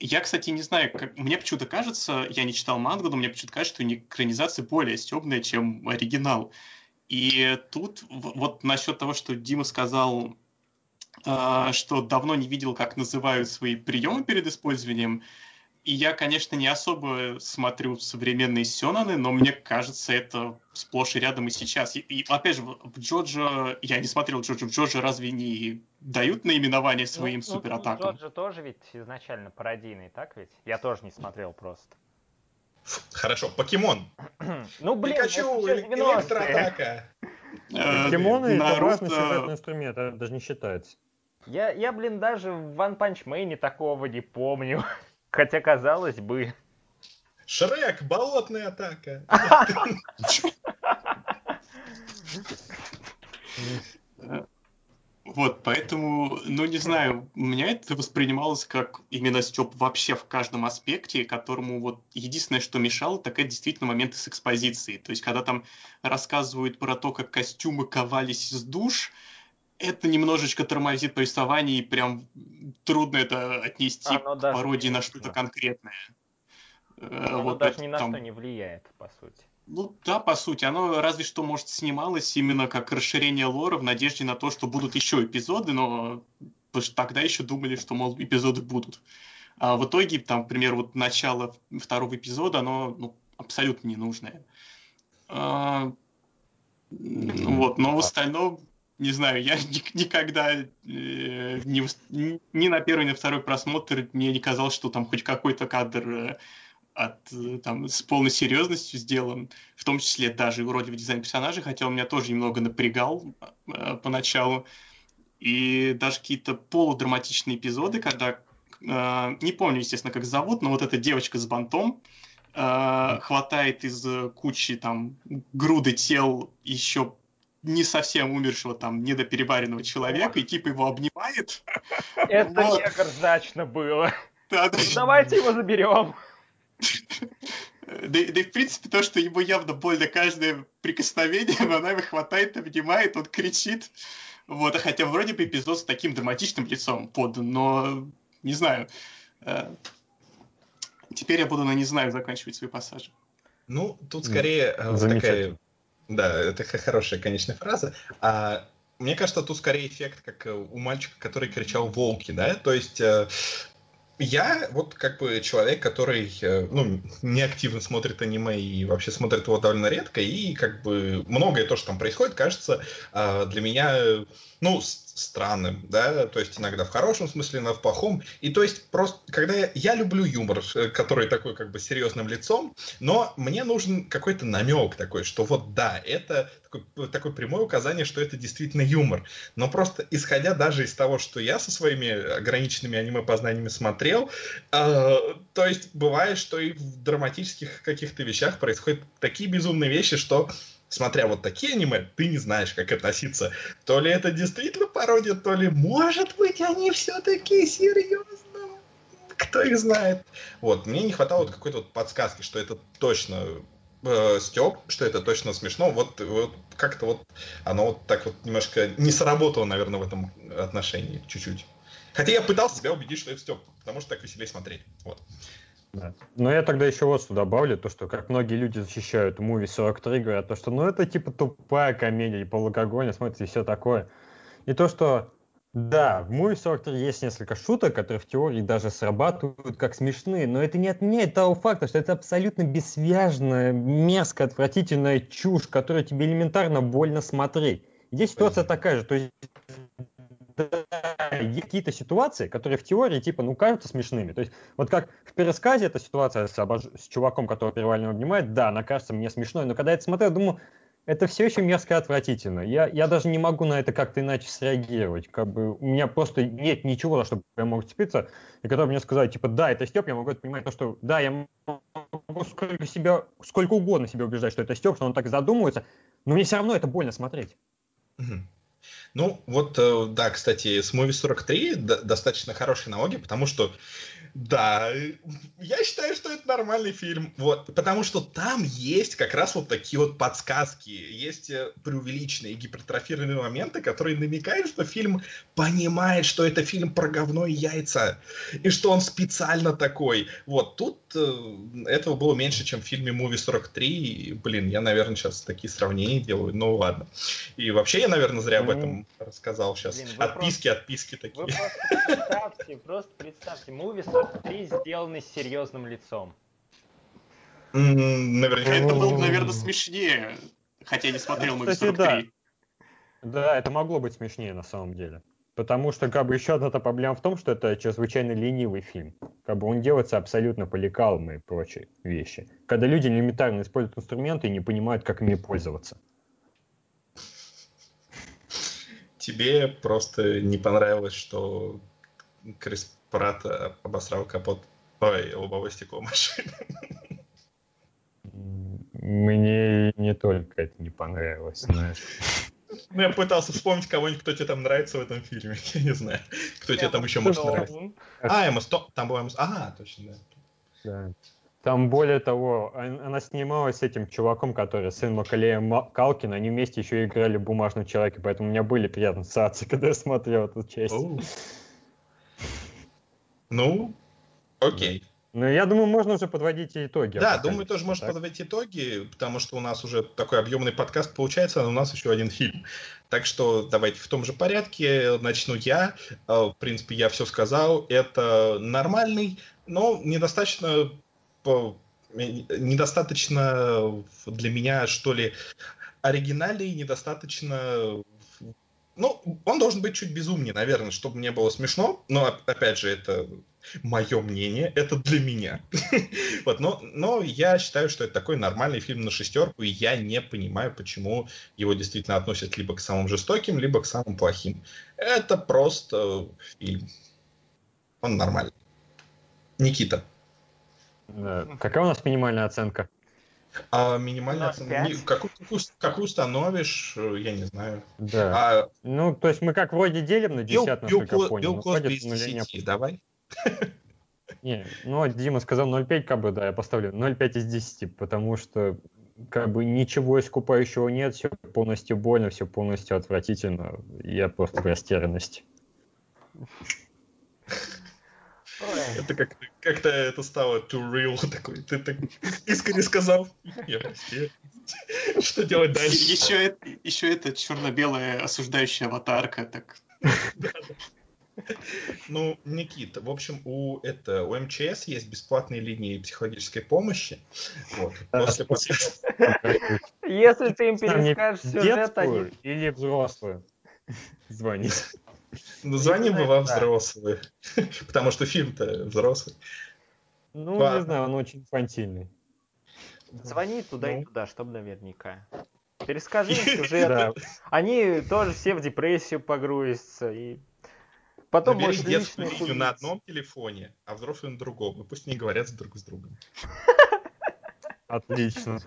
я, кстати, не знаю, как... мне почему-то кажется, я не читал мангу, но мне почему-то кажется, что экранизация более стебная, чем оригинал. И тут вот насчет того, что Дима сказал, э, что давно не видел, как называют свои приемы перед использованием, и я, конечно, не особо смотрю современные сёнэны, но мне кажется, это сплошь и рядом и сейчас. И, и опять же, в Джоджо... Я не смотрел Джоджо. В Джоджо разве не дают наименование своим ну, суператакам? Ну, Джоджо тоже ведь изначально пародийный, так ведь? Я тоже не смотрел просто. Хорошо, Покемон. Ну, блин, Пикачу, электроатака. Покемоны — это важный сюжетный инструмент, это даже не считается. Я, блин, даже в One Punch Man такого не помню. Хотя, казалось бы... Шрек, болотная атака. Вот, поэтому, ну, не знаю, у меня это воспринималось как именно стёб вообще в каждом аспекте, которому вот единственное, что мешало, так это действительно моменты с экспозицией. То есть, когда там рассказывают про то, как костюмы ковались из душ, это немножечко тормозит повествование, и прям трудно это отнести а, к пародии на что-то конкретное. Оно вот даже это, ни на там... что не влияет, по сути. Ну да, по сути. Оно разве что, может, снималось именно как расширение лора в надежде на то, что будут еще эпизоды, но тогда еще думали, что, мол, эпизоды будут. А в итоге, там, например, вот начало второго эпизода, оно ну, абсолютно ненужное. А... Вот, но в остальном... Не знаю, я никогда э, не, ни на первый, ни на второй просмотр мне не казалось, что там хоть какой-то кадр э, от, э, там, с полной серьезностью сделан, в том числе даже уродливый дизайн персонажей, хотя он меня тоже немного напрягал э, поначалу. И даже какие-то полудраматичные эпизоды, когда, э, не помню, естественно, как зовут, но вот эта девочка с бантом, э, хватает из кучи там груды тел еще... не совсем умершего, там, недопереваренного человека, и типа его обнимает. Это негр, значно было. Давайте его заберем. Да и, в принципе, то, что ему явно больно каждое прикосновение, она его хватает, обнимает, он кричит. Вот, хотя вроде бы эпизод с таким драматичным лицом подан, но не знаю. Теперь я буду на «не знаю» заканчивать свои пассажи. Ну, тут скорее такая... Да, это хорошая, конечно, фраза. А мне кажется, тут скорее эффект, как у мальчика, который кричал «волки», да? То есть э, я вот как бы человек, который э, ну, неактивно смотрит аниме и вообще смотрит его довольно редко, и как бы многое то, что там происходит, кажется э, для меня... ну. С... странным, да, то есть иногда в хорошем смысле, но в плохом. И то есть просто, когда я, я люблю юмор, который такой как бы серьезным лицом, но мне нужен какой-то намек такой, что вот да, это такое, такое прямое указание, что это действительно юмор. Но просто исходя даже из того, что я со своими ограниченными аниме-познаниями смотрел, э, то есть бывает, что и в драматических каких-то вещах происходят такие безумные вещи, что... Смотря вот такие аниме, ты не знаешь, как относиться. То ли это действительно пародия, то ли, может быть, они все-таки серьезно. Кто их знает. Вот, мне не хватало вот какой-то вот подсказки, что это точно э, стёб, что это точно смешно. Вот, вот как-то вот оно вот так вот немножко не сработало, наверное, в этом отношении чуть-чуть. Хотя я пытался себя убедить, что это стёб, потому что так веселее смотреть. Вот. Да. Но я тогда еще вот что добавлю, то, что как многие люди защищают Муви сорок три, говорят, то, что ну это типа тупая комедия, полугогольная, смотрите, и все такое. И то, что да, в Муви сорок три есть несколько шуток, которые в теории даже срабатывают как смешные, но это не отменяет того факта, что это абсолютно бессвязная, мерзкая, отвратительная чушь, которую тебе элементарно больно смотреть. Здесь ситуация такая же, то есть... Да, есть какие-то ситуации, которые в теории, типа, ну, кажутся смешными. То есть, вот как в пересказе эта ситуация с, обож... с чуваком, которого перевально обнимает, да, она кажется мне смешной, но когда я это смотрю, я думаю, это все еще мерзко и отвратительно. Я, я даже не могу на это как-то иначе среагировать. Как бы у меня просто нет ничего, за что я могу цепиться. И когда мне сказали, типа, да, это стёб, я могу это понимать, то, что да, я могу сколько, себя, сколько угодно себя убеждать, что это стёб, что он так задумывается, но мне все равно это больно смотреть. Ну, вот, да, кстати, с Муви сорок три достаточно хорошие налоги, потому что, да, я считаю, что это нормальный фильм, вот, потому что там есть как раз вот такие вот подсказки, есть преувеличенные и гипертрофированные моменты, которые намекают, что фильм понимает, что это фильм про говно и яйца, и что он специально такой. Вот, тут этого было меньше, чем в фильме Муви сорок три, и, блин, я, наверное, сейчас такие сравнения делаю, ну ладно. И вообще я, наверное, зря об этом рассказал сейчас. Блин, отписки, просто, отписки такие. Вы просто представьте, просто представьте, Муви сорок три сделаны с серьезным лицом. Наверняка это было, наверное, смешнее. Хотя я не смотрел Муви сорок три. Да, это могло быть смешнее на самом деле. Потому что, как бы, еще одна проблема в том, что это чрезвычайно ленивый фильм. Как бы он делается абсолютно по лекалам и прочие вещи. Когда люди элементарно используют инструменты и не понимают, как ими пользоваться. Тебе просто не понравилось, что Крис Пратт обосрал капот, ой, лобовое стекло машины. Мне не только это не понравилось, знаешь. Ну, я пытался вспомнить кого-нибудь, кто тебе там нравится в этом фильме. Я не знаю, кто тебе там еще может нравиться. А, Эмма Стоун. Там была Эмма Стоун. Ага, точно, да. Там, более того, она снималась с этим чуваком, который сын Маколея Калкина, они вместе еще играли в «Бумажном человеке», поэтому у меня были приятные ассоциации, когда я смотрел эту часть. Оу. Ну, окей. Ну, я думаю, можно уже подводить итоги. Да, думаю, тоже можно подводить итоги, потому что у нас уже такой объемный подкаст получается, но у нас еще один фильм. Так что давайте в том же порядке начну я. В принципе, я все сказал. Это нормальный, но недостаточно... недостаточно для меня, что ли, оригинальный, недостаточно... Ну, он должен быть чуть безумнее, наверное, чтобы мне было смешно, но, опять же, это мое мнение, это для меня. Вот, но, но я считаю, что это такой нормальный фильм на шестерку, и я не понимаю, почему его действительно относят либо к самым жестоким, либо к самым плохим. Это просто фильм. Он нормальный. Никита. Какая у нас минимальная оценка? А, минимальная оценка. Какую, какую, какую становишь, я не знаю. Да. А, ну, то есть мы как вроде делим на десять, насколько я понял. Белкос давай. Не, ну, Дима сказал ноль целых пять десятых, как бы, да, я поставлю ноль целых пять десятых из десяти, потому что как бы ничего искупающего нет, все полностью больно, все полностью отвратительно. Я просто в растерянности. Ой. Это как-то, как-то это стало too real такой. Ты так искренне сказал. Я прости. Что делать дальше? Еще, еще эта черно-белая осуждающая аватарка. Так. Ну, Никита, в общем, у, это, у эм че эс есть бесплатные линии психологической помощи. Вот. После... Если ты им перескажешь сюжет, они... Или взрослую. Звонить. Название было взрослый, потому что фильм-то взрослый. Ну, не знаю, он очень инфантильный. Звони туда и туда, чтобы наверняка. Перескажи сюжет. Они тоже все в депрессию погрузятся. И потом набери детскую линию на одном телефоне, а взрослую на другом. И пусть не говорят друг с другом. Отлично.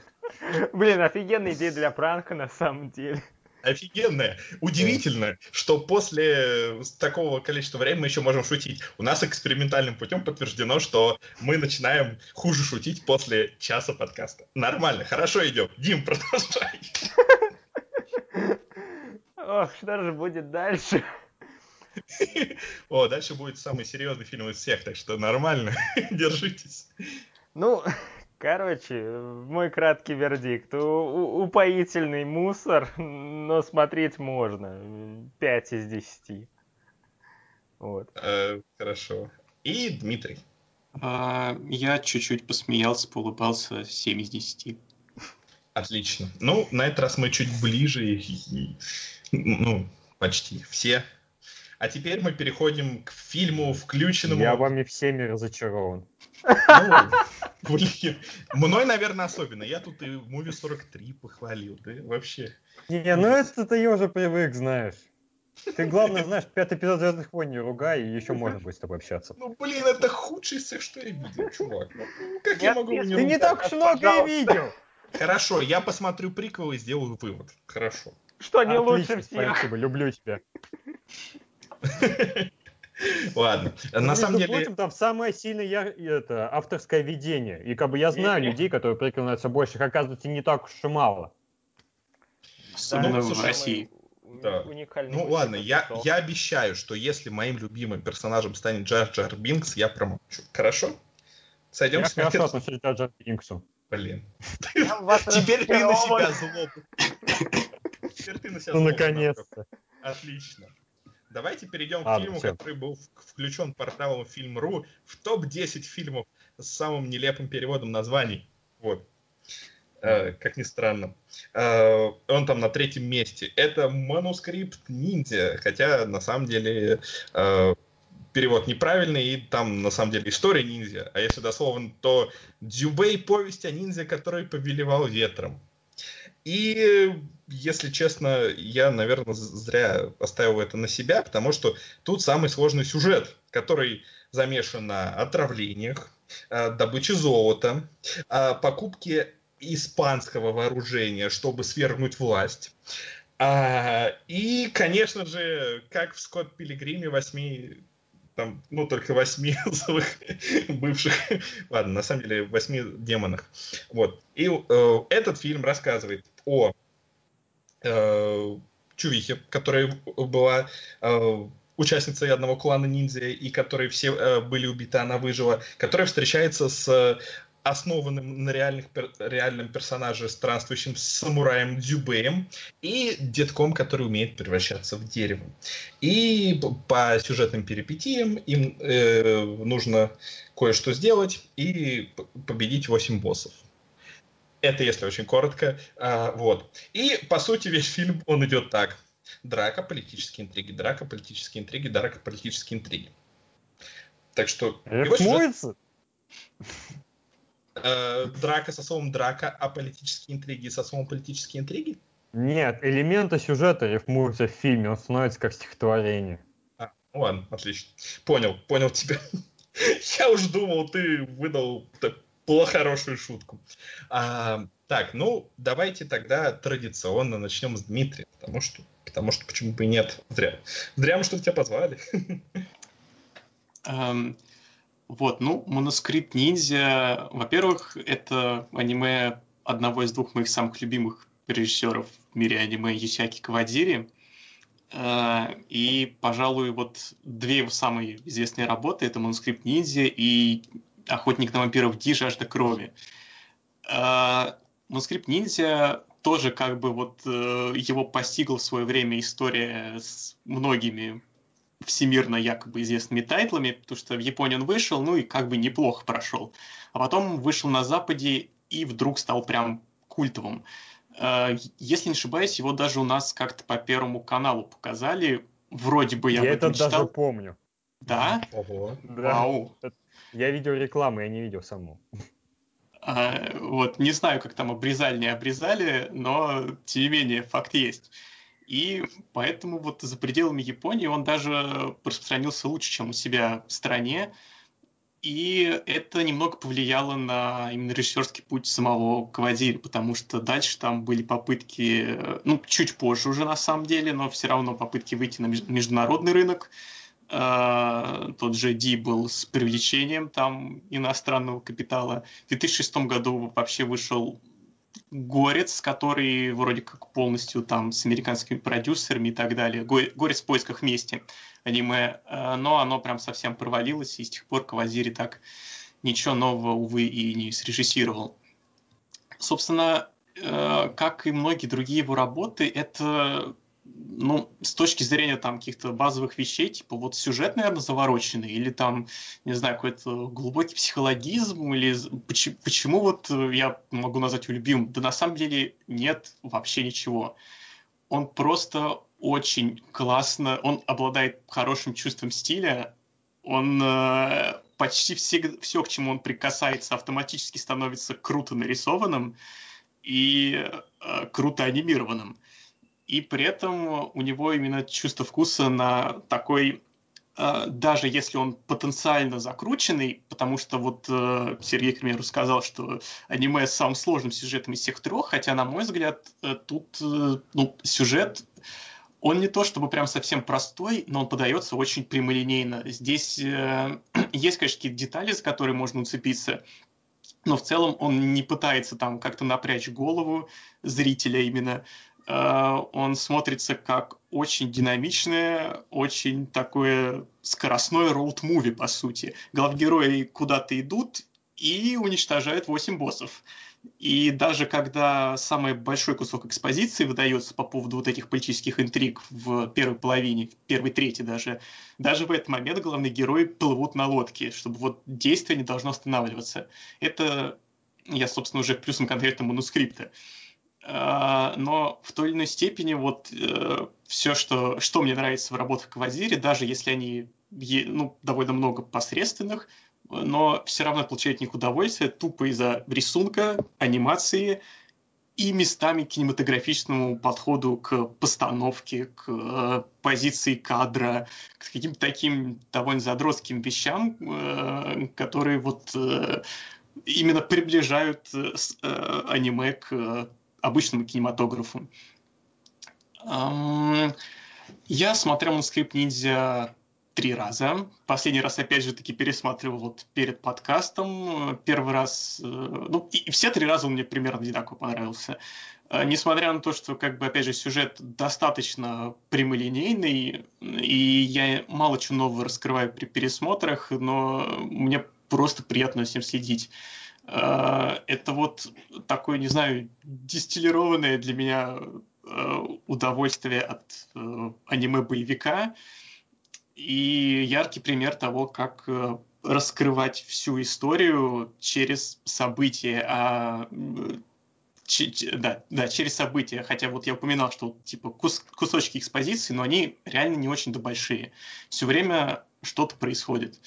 Блин, офигенная идея для пранка на самом деле. Офигенная. Удивительно, что после такого количества времени мы еще можем шутить. У нас экспериментальным путем подтверждено, что мы начинаем хуже шутить после часа подкаста. Нормально, хорошо идем. Дим, продолжай. Ох, что же будет дальше? О, дальше будет самый серьезный фильм из всех, так что нормально, держитесь. Ну... Короче, мой краткий вердикт. У- упоительный мусор, но смотреть можно. пять из десяти. Вот. Э, хорошо. И Дмитрий. А, я чуть-чуть посмеялся, поулыбался. семь из десяти. Отлично. Ну, на этот раз мы чуть ближе. Ну, почти все. А теперь мы переходим к фильму, включенному... Я вами всеми разочарован. Ну, блин. Мной, наверное, особенно. Я тут и Муви сорок три похвалил. Ты вообще... Не, ну это ты уже привык, знаешь. Ты, главное, знаешь, пятый эпизод «Звездных войн» не ругай, и еще можно будет с тобой общаться. Ну, блин, это худшее из всех, что я видел, чувак. Как я могу... Ты не так уж много и видел. Хорошо, я посмотрю приквел и сделаю вывод. Хорошо. Что не лучше всех. Спасибо, люблю тебя. Ладно, ну, на самом деле... Прочим, там самое сильное я... это, авторское видение. И как бы я знаю и... людей, которые прикрываются больше, их оказывается не так уж и мало. Особенно ну, в России. Да. Ну ладно, я, я обещаю, что если моим любимым персонажем станет Джар Джар Бинкс, я промолчу. Хорошо? Сойдемся. Я хорошо отношусь к Джар Джар Бинксу. Блин. Теперь ты на себя злобу. Теперь ты на себя злобу. Ну наконец-то. Отлично. Давайте перейдем а, к фильму, все. который был включен порталом Фильм.ру в топ десять фильмов с самым нелепым переводом названий. Вот. Э, как ни странно. Э, он там на третьем месте. Это «Манускрипт Ниндзя», хотя на самом деле э, перевод неправильный, и там на самом деле история ниндзя. А если дословно, то «Дзюбэй. Повесть о ниндзя, который повелевал ветром». И, если честно, я, наверное, зря оставил это на себя, потому что тут самый сложный сюжет, который замешан на отравлениях, добыче золота, покупке испанского вооружения, чтобы свергнуть власть. И, конечно же, как в «Скотт Пилигриме» восьми... Там, ну, только восьми злых бывших, ладно, на самом деле, восьми демонах. Вот. И э, этот фильм рассказывает о э, чувихе, которая была э, участницей одного клана ниндзя, и которой все э, были убиты, она выжила, которая встречается с основанным на реальных, реальном персонаже странствующим самураем Дзюбэем и детком, который умеет превращаться в дерево. И по сюжетным перипетиям им э, нужно кое-что сделать и победить восемь боссов. Это если очень коротко. А, вот. И по сути весь фильм он идет так. Драка, политические интриги, драка, политические интриги, драка, политические интриги. Так что... Рифмуется? Драка со словом драка, а политические интриги со словом политические интриги? Нет, элементы сюжета рифмуются в фильме, он становится как стихотворение. А, ну ладно, отлично. Понял, понял тебя. Я уж думал, ты выдал плохо-хорошую шутку. А, так, ну, давайте тогда традиционно начнем с Дмитрия, потому что, потому что почему бы и нет. Зря. Зря мы что-то тебя позвали. Um... Вот, ну, «Манускрипт Ниндзя», во-первых, это аниме одного из двух моих самых любимых режиссеров в мире аниме Ёсиаки Кавадзири. И, пожалуй, вот две его самые известные работы — это «Манускрипт Ниндзя» и «Охотник на вампиров Ди. Жажда крови». «Манускрипт Ниндзя» тоже как бы вот его постигла в свое время история с многими всемирно якобы известными тайтлами, потому что в Японии он вышел, ну и как бы неплохо прошел. А потом вышел на Западе и вдруг стал прям культовым. Если не ошибаюсь, его даже у нас как-то по Первому каналу показали Вроде бы я, я это читал. Даже помню. Да? Ого. Да. Вау. Я видел рекламу, я не видел саму. А, вот, не знаю, как там обрезали, не обрезали, но, тем не менее, факт есть. И поэтому вот за пределами Японии он даже распространился лучше, чем у себя в стране. И это немного повлияло на именно режиссерский путь самого Кавадзири, потому что дальше там были попытки, ну, чуть позже уже на самом деле, но все равно попытки выйти на международный рынок. Тот же Ди был с привлечением там иностранного капитала. В две тысячи шестом году вообще вышел «Горец», который вроде как полностью там с американскими продюсерами и так далее. «Горец в поисках мести», аниме. Но оно прям совсем провалилось, и с тех пор Кавадзири так ничего нового, увы, и не срежиссировал. Собственно, как и многие другие его работы, это... Ну, с точки зрения там каких-то базовых вещей, типа вот сюжет, наверное, завороченный, или там, не знаю, какой-то глубокий психологизм, или почему, почему вот я могу назвать его любимым? Да на самом деле нет вообще ничего. Он просто очень классно, он обладает хорошим чувством стиля, он э, почти все, все, к чему он прикасается, автоматически становится круто нарисованным и э, круто анимированным. И при этом у него именно чувство вкуса на такой, даже если он потенциально закрученный, потому что вот Сергей, к примеру, сказал, что аниме с самым сложным сюжетом из всех трех, хотя, на мой взгляд, тут ну, сюжет, он не то чтобы прям совсем простой, но он подается очень прямолинейно. Здесь есть, конечно, какие-то детали, за которые можно уцепиться, но в целом он не пытается там как-то напрячь голову зрителя именно. Он смотрится как очень динамичное, очень такое скоростное роуд-муви, по сути. Главгерои куда-то идут и уничтожают восемь боссов. И даже когда самый большой кусок экспозиции выдается по поводу вот этих политических интриг в первой половине, в первой трети даже, даже в этот момент главные герои плывут на лодке, чтобы вот действие не должно останавливаться. Это я, собственно, уже к плюсам конкретно манускрипта. Но в той или иной степени вот э, все, что, что мне нравится в работах Кавадзири, даже если они е, ну, довольно много посредственных, но все равно получают от них удовольствие тупо из-за рисунка, анимации и местами к кинематографическому подходу к постановке, к э, позиции кадра, к каким-то таким довольно задротским вещам, э, которые вот э, именно приближают э, э, аниме к обычному кинематографу. Я смотрел «Манускрипт Ниндзя» три раза. Последний раз, опять же, таки пересматривал вот перед подкастом. Первый раз... Ну, и все три раза он мне примерно одинаково понравился. Несмотря на то, что, как бы, опять же, сюжет достаточно прямолинейный, и я мало чего нового раскрываю при пересмотрах, но мне просто приятно с ним следить. Это вот такое, не знаю, дистиллированное для меня удовольствие от аниме-боевика и яркий пример того, как раскрывать всю историю через события, а... Да, да, через события. Хотя вот я упоминал, что типа кус- кусочки экспозиции, но они реально не очень-то большие. Все время что-то происходит.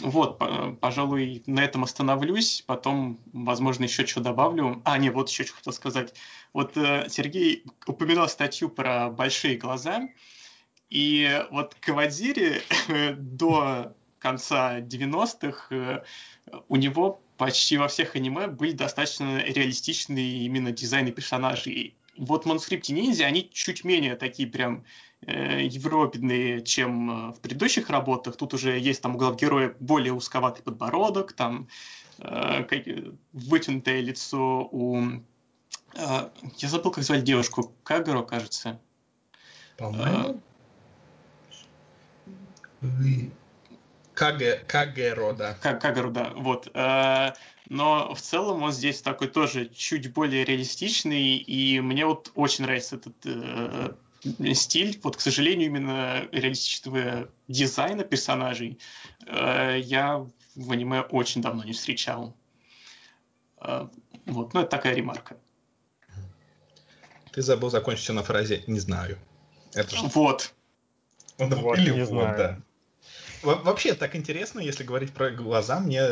Вот, пожалуй, на этом остановлюсь, потом, возможно, еще что добавлю. А, нет, вот еще что хотел сказать. Вот Сергей упоминал статью про большие глаза, и вот Кавадзири до конца девяностых у него почти во всех аниме были достаточно реалистичные именно дизайны персонажей. Вот в «Манускрипте Ниндзя» они чуть менее такие прям э, европедные, чем э, в предыдущих работах. Тут уже есть там у главгероя более узковатый подбородок, там э, как, вытянутое лицо у... Э, я забыл, как звали девушку. Кагаро, кажется. По-моему. Э, Каге, Кагаро, да. Кагаро, да. Вот. Э, но в целом он здесь такой тоже чуть более реалистичный, и мне вот очень нравится этот э, стиль. Вот, к сожалению, именно реалистичного дизайна персонажей э, я в аниме очень давно не встречал. Э, вот, ну это такая ремарка. Ты забыл закончить на фразе «не знаю». Это что? Вот. Вот. Или не вот, знаю. Да. Во- вообще, так интересно, если говорить про глаза, мне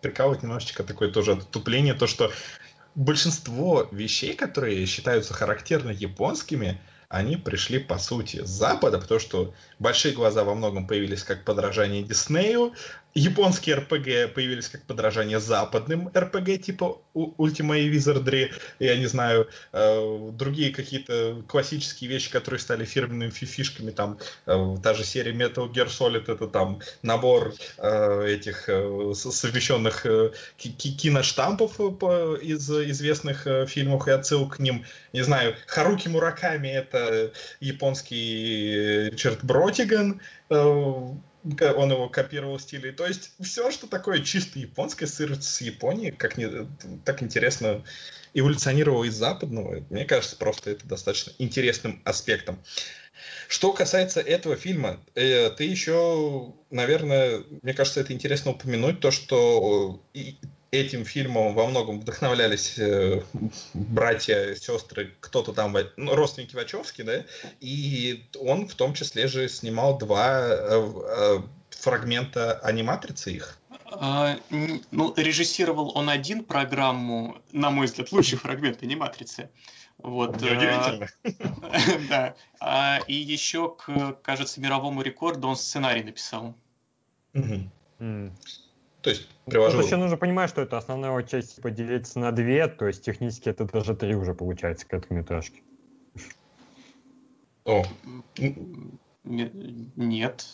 прикалывает немножечко такое тоже отступление, то, что большинство вещей, которые считаются характерно японскими, они пришли, по сути, с Запада, потому что большие глаза во многом появились как подражание Диснею, японские эр пи джи появились как подражание западным эр пи джи типа Ultima и Wizardry, я не знаю, другие какие-то классические вещи, которые стали фирменными фишками, там, та же серия Metal Gear Solid, это там набор этих совмещенных киноштампов из известных фильмов и отсылок к ним, не знаю, Харуки Мураками, это японский Ричард Бротиган, он его копировал в стиле. То есть все, что такое чисто японское, сыр с Японией, как не, так интересно эволюционировало из западного. Мне кажется, просто это достаточно интересным аспектом. Что касается этого фильма, э, ты еще, наверное, мне кажется, это интересно упомянуть, то, что и этим фильмом во многом вдохновлялись э, братья, сестры, кто-то там, ну, родственники Вачовски, да, и он в том числе же снимал два э, э, фрагмента «Аниматрицы» их. А, ну, режиссировал он один программу, на мой взгляд, лучший фрагмент «Аниматрицы». Вот, неудивительно. Да. А, и еще, к, кажется, мировому рекорду он сценарий написал. Mm-hmm. Mm. То есть привожу... Вообще нужно понимать, что это основная его часть поделится на две, то есть технически это даже три уже получается короткометражки. О. Нет.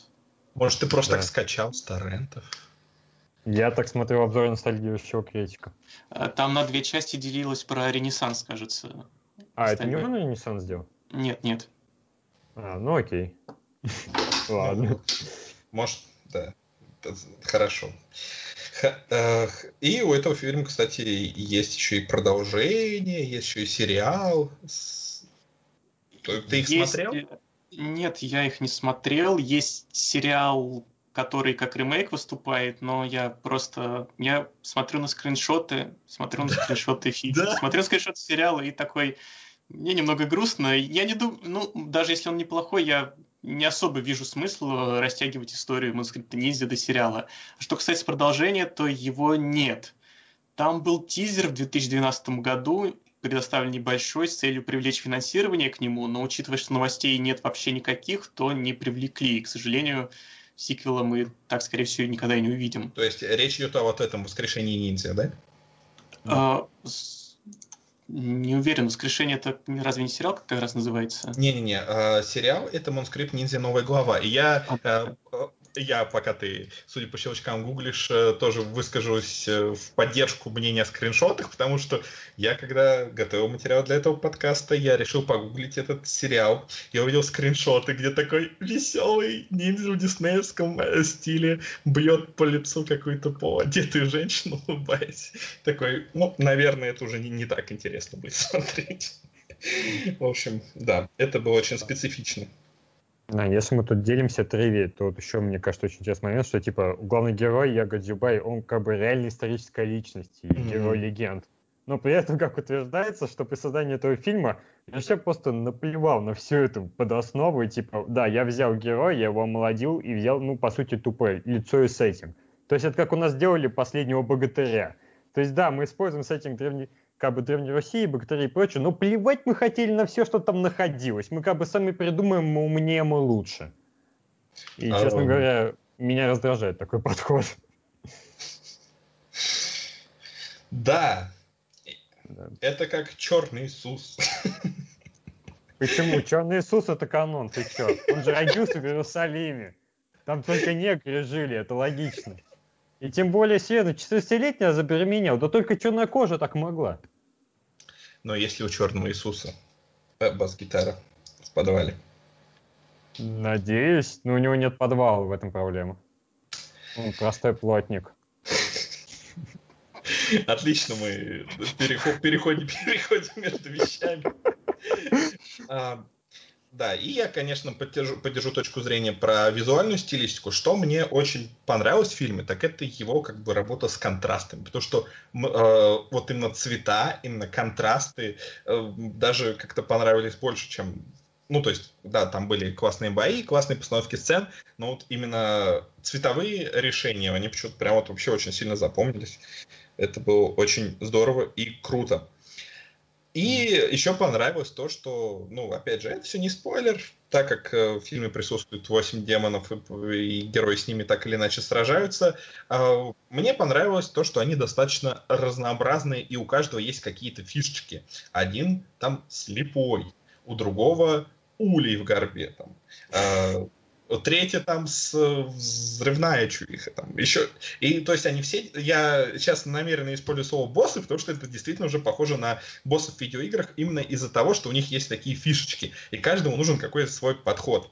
Может, ты просто да. так скачал с торрентов? Я так смотрел обзор ностальгирующего критика. Там на две части делилось про Ренессанс, кажется. А, это не он Ренессанс сделал? Нет, нет. А, ну окей. Ладно. Может, да. Хорошо. И у этого фильма, кстати, есть еще и продолжение, есть еще и сериал. Ты их есть... смотрел? Нет, я их не смотрел. Есть сериал, который как ремейк выступает, но я просто... Я смотрю на скриншоты, смотрю на скриншоты фильма, смотрю скриншоты сериала и такой... Мне немного грустно. Я не думаю... Ну, даже если он неплохой, я... не особо вижу смысла растягивать историю «Манускрипта Ниндзя» до сериала. Что касается продолжения, то его нет. Там был тизер в две тысячи двенадцатом году, предоставлен небольшой, с целью привлечь финансирование к нему, но учитывая, что новостей нет вообще никаких, то не привлекли. И, к сожалению, сиквела мы так, скорее всего, никогда и не увидим. То есть речь идет о вот этом «Воскрешении ниндзя», да? А, не уверен, «Воскрешение» — это разве не сериал, как, как раз называется? Не-не-не, э, сериал — это «Манускрипт Ниндзя. Новая глава». И я, э, я, пока ты, судя по щелчкам, гуглишь, э, тоже выскажусь э, в поддержку мнения о скриншотах, потому что я, когда готовил материал для этого подкаста, я решил погуглить этот сериал. Я увидел скриншоты, где такой веселый ниндзя в диснеевском э, стиле бьет по лицу какую-то полуодетую женщину, улыбаясь. Такой, ну, наверное, это уже не, не так интересно. Интересно будет смотреть. В общем, да, это было очень специфично. Да, если мы тут делимся триви, то вот еще, мне кажется, очень интересный момент, что, типа, главный герой, Яго Дзюбай, он как бы реальная историческая личность, и mm-hmm. герой-легенд. Но при этом, как утверждается, что при создании этого фильма я вообще просто наплевал на всю эту подоснову, и, типа, да, я взял героя, я его омолодил и взял, ну, по сути, тупое лицо и сеттинг. То есть это как у нас делали «Последнего богатыря». То есть, да, мы используем сеттинг древний... как бы Древней Руси, бактерии и прочее, но плевать мы хотели на все, что там находилось. Мы как бы сами придумаем, мы умнее, мы лучше. И, а, честно говоря, меня раздражает такой подход. Да. да. Это как Черный Иисус. Почему? Черный Иисус — это канон, ты че? Он же родился в Иерусалиме. Там только негры жили, это логично. И тем более, серьезно, четырнадцатилетняя забеременела, да только черная кожа так могла. Но если у черного Иисуса бас-гитара в подвале? Надеюсь, но у него нет подвала, в этом проблема. Он простой плотник. Отлично, мы переходим между вещами. Да, и я, конечно, поддержу, поддержу точку зрения про визуальную стилистику. Что мне очень понравилось в фильме, так это его как бы работа с контрастами. Потому что э, вот именно цвета, именно контрасты э, даже как-то понравились больше, чем Ну, то есть, да, там были классные бои, классные постановки сцен, но вот именно цветовые решения, они почему-то прям вот вообще очень сильно запомнились. Это было очень здорово и круто. И еще понравилось то, что, ну, опять же, это все не спойлер, так как в фильме присутствует восемь демонов, и, и герои с ними так или иначе сражаются. Мне понравилось то, что они достаточно разнообразные, и у каждого есть какие-то фишечки. Один там слепой, у другого... улей в горбе, там. А, третья там с, взрывная чувиха, там, еще. И, то есть, они все, я сейчас намеренно использую слово боссы, потому что это действительно уже похоже на боссов в видеоиграх именно из-за того, что у них есть такие фишечки, и каждому нужен какой-то свой подход.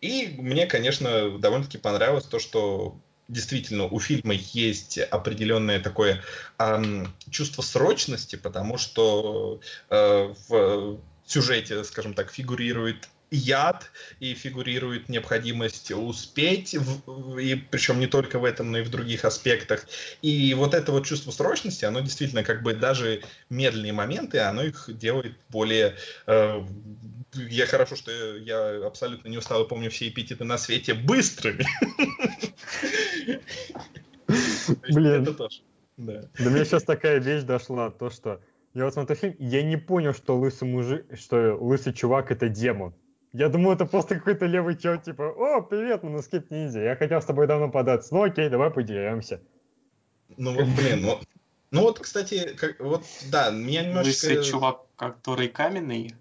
И мне, конечно, довольно-таки понравилось то, что действительно у фильма есть определенное такое э, чувство срочности, потому что э, в В сюжете, скажем так, фигурирует яд, и фигурирует необходимость успеть, в, и причем не только в этом, но и в других аспектах. И вот это вот чувство срочности, оно действительно как бы даже медленные моменты, оно их делает более... Э, я хорошо, что я, я абсолютно не устал и помню все эпитеты на свете быстрыми. Блин, это тоже. До меня сейчас такая вещь дошла, то что... Я вот смотрю фильм, я не понял, что лысый мужик, что лысый чувак — это демон. Я думал, это просто какой-то левый чел, типа, о, привет, Манускрипт Ниндзя, я хотел с тобой давно податься, ну окей, давай поделимся. Ну вот, блин, ну, ну вот, кстати, как, вот, да, меня немножко... Лысый чувак, который каменный?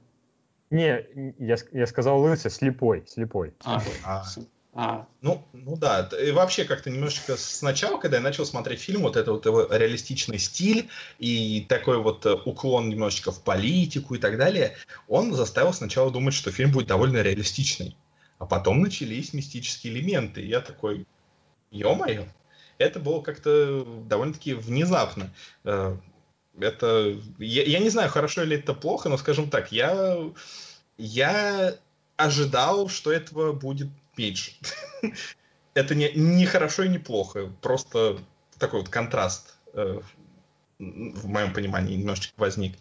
Не, я, я сказал лысый, слепой, слепой. А. слепой. А. А. Ну, ну да, и вообще как-то немножечко сначала, когда я начал смотреть фильм, вот этот вот его реалистичный стиль и такой вот уклон немножечко в политику и так далее, он заставил сначала думать, что фильм будет довольно реалистичный. А потом начались мистические элементы, и я такой, ё-моё, это было как-то довольно-таки внезапно. Это, я, я не знаю, хорошо ли это плохо, но, скажем так, я, я ожидал, что этого будет меньше. Это не, не хорошо и не плохо. Просто такой вот контраст э, в моем понимании немножечко возник.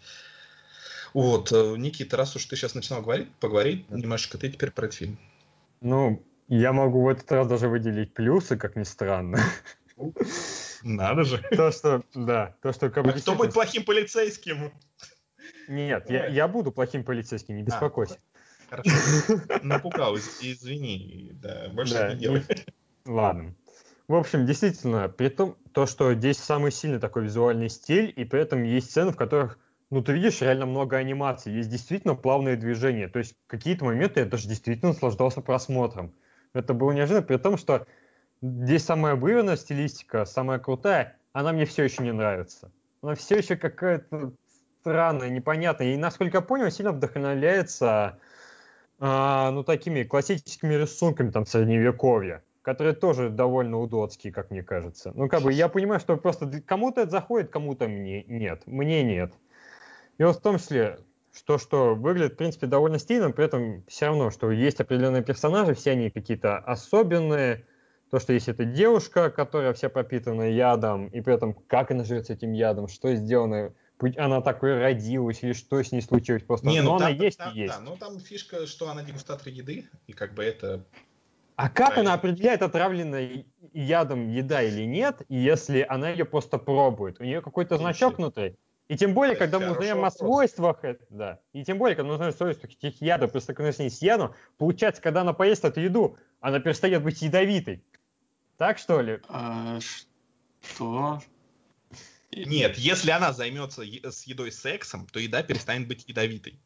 Вот, Никита, раз уж ты сейчас начинал говорить, поговори немножечко ты теперь про этот фильм. Ну, я могу в этот раз даже выделить плюсы, как ни странно. Надо же. То, что, да, то, что... А кто будет плохим полицейским? Нет, я, я буду плохим полицейским, не беспокойся. А. Хорошо, напугал, извини, да, больше да, не делай. Ладно. В общем, действительно, при том, то, что здесь самый сильный такой визуальный стиль, и при этом есть сцены, в которых, ну, ты видишь реально много анимаций, есть действительно плавные движения, то есть какие-то моменты я даже действительно наслаждался просмотром. Это было неожиданно, при том, что здесь самая обыгранная стилистика, самая крутая, она мне все еще не нравится. Она все еще какая-то странная, непонятная, и, насколько я понял, сильно вдохновляется... А, ну, такими классическими рисунками там средневековья, которые тоже довольно удотские, как мне кажется. Ну, как бы я понимаю, что просто кому-то это заходит, кому-то мне нет. Мне нет. И вот в том числе, что, что выглядит, в принципе, довольно стильно, но при этом все равно, что есть определенные персонажи, все они какие-то особенные. То, что есть эта девушка, которая вся пропитана ядом, и при этом как она живет с этим ядом, что сделано... она такой родилась, или что с ней случилось просто. Не, ну, но там, она там, есть там, и есть. Да, но там фишка, что она дегустатор еды, и как бы это... А как правильно. Она определяет, отравленная ядом еда или нет, если она ее просто пробует? У нее какой-то значок внутри. И тем более, когда мы узнаем о свойствах... Да. И тем более, когда мы узнаем о свойствах этих ядов, при столкновении с ядом, получается, когда она поест эту еду, она перестает быть ядовитой. Так, что ли? А, что... Нет, если она займется е- с едой сексом, то еда перестанет быть ядовитой.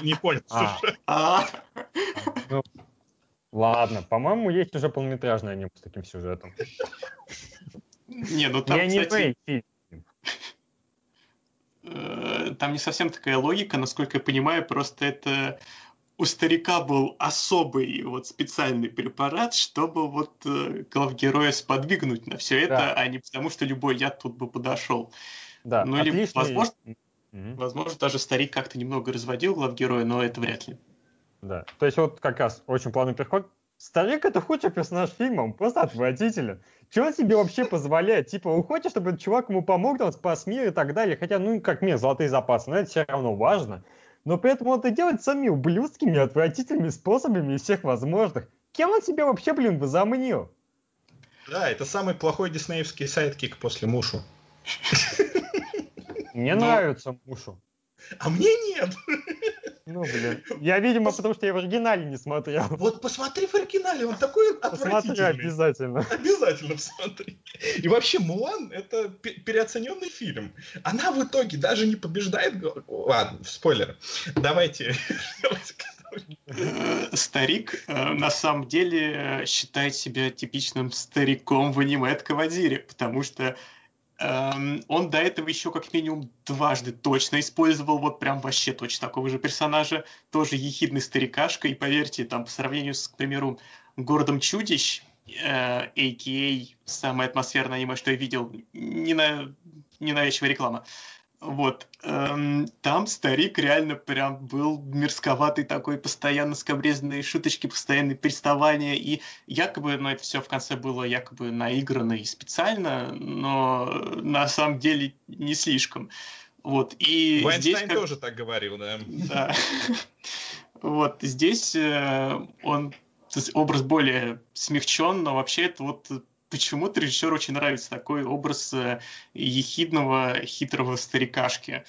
Ты не понял, слушай. Ладно, по-моему, есть уже полнометражный аниме с таким сюжетом. Не, ну там, кстати... Там не совсем такая логика, насколько я понимаю, просто это... У старика был особый вот специальный препарат, чтобы вот э, главгероя сподвигнуть на все это, да. А не потому, что любой яд тут бы подошел. Да, ну, отличный... либо, возможно, mm-hmm. возможно, даже старик как-то немного разводил главгероя, но это вряд ли. Да, то есть вот как раз очень плавный переход. Старик — это худший персонаж фильма, он просто отвратителен. Чего он себе вообще позволяет? Типа, он хочет, чтобы этот чувак ему помог, он спас мир и так далее. Хотя, ну, как мне, золотые запасы, но это все равно важно. но при этом он это делает самими ублюдскими, отвратительными способами из всех возможных. Кем он себя вообще, блин, возомнил? Да, это самый плохой диснеевский сайдкик после Мушу. Мне но... нравится Мушу. А мне нет. Ну, блин. Я, видимо, Пос... потому что я в оригинале не смотрел. Вот посмотри в оригинале, он такой посмотри отвратительный. обязательно. Обязательно посмотри. И вообще, Мулан — это переоцененный фильм. Она в итоге даже не побеждает... Ладно, спойлер. Давайте... Старик э, на самом деле э, считает себя типичным стариком в аниме от Кавадзири, потому что э, он до этого еще как минимум дважды точно использовал вот прям вообще точно такого же персонажа, тоже ехидный старикашка, и поверьте, там по сравнению с, к примеру, «Городом чудищ», э, а.к.а. самое атмосферное аниме, что я видел, нена... ненавязчивая реклама. Вот, эм, там старик реально прям был мерзковатый такой, постоянно скобрезные шуточки, постоянные приставания, и якобы, ну, это все в конце было якобы наиграно и специально, но на самом деле не слишком. Вот, и Вайнштейн здесь, как... тоже так говорил, да. Да. Вот, здесь он, образ более смягчен, но вообще это вот... Почему-то режиссеру очень нравится такой образ ехидного, хитрого старикашки.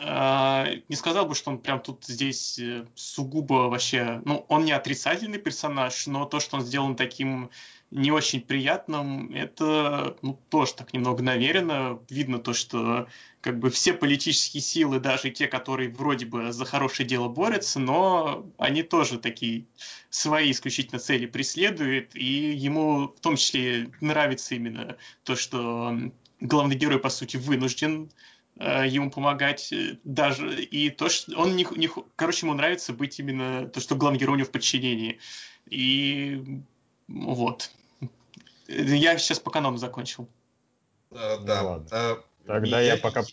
Не сказал бы, что он прям тут здесь сугубо вообще... Ну, он не отрицательный персонаж, но то, что он сделан таким не очень приятным, это ну, тоже так немного намеренно. Видно то, что как бы все политические силы, даже те, которые вроде бы за хорошее дело борются, но они тоже такие свои исключительно цели преследуют, и ему в том числе нравится именно то, что главный герой, по сути, вынужден ему помогать даже, и то, что он не, не, короче, ему нравится быть именно то, что главный герой у него в подчинении. И вот. Я сейчас по канону закончил. А, да. Ну, ладно. А, Тогда я, я пока...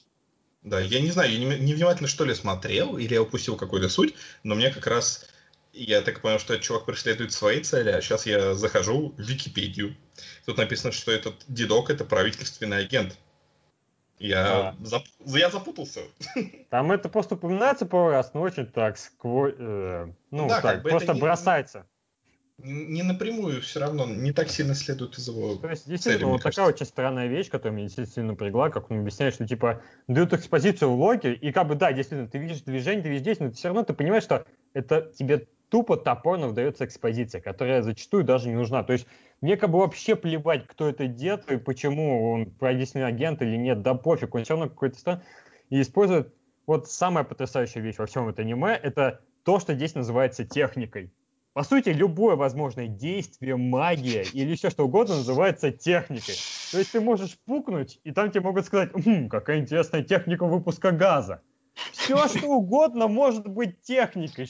Да, я не знаю, я невнимательно что ли смотрел, или я упустил какую-то суть, но мне как раз... Я так понял, что этот чувак преследует свои цели, а сейчас я захожу в Википедию. Тут написано, что этот дедок — это правительственный агент. Я, да. зап... я запутался. Там это просто упоминается пару раз, но очень так, сквозь... Э, ну, да, так, как бы просто не... бросается. Не напрямую, все равно, не так сильно следует из его. То есть, действительно, цели, вот кажется. Такая очень странная вещь, которая меня действительно напрягла, как он объясняет, что, типа, дают экспозицию в логе, и как бы, да, действительно, ты видишь движение, ты видишь здесь, но ты все равно ты понимаешь, что это тебе тупо топорно выдается экспозиция, которая зачастую даже не нужна. То есть, мне как бы вообще плевать, кто это дед, и почему он правительственный агент или нет, да пофиг, он все равно какой-то странный. И использует вот самая потрясающая вещь во всем этом аниме, это то, что здесь называется техникой. По сути, любое возможное действие, магия или еще что угодно называется техникой. То есть ты можешь пукнуть, и там тебе могут сказать, «Ммм, какая интересная техника выпуска газа». Все, что угодно может быть техникой.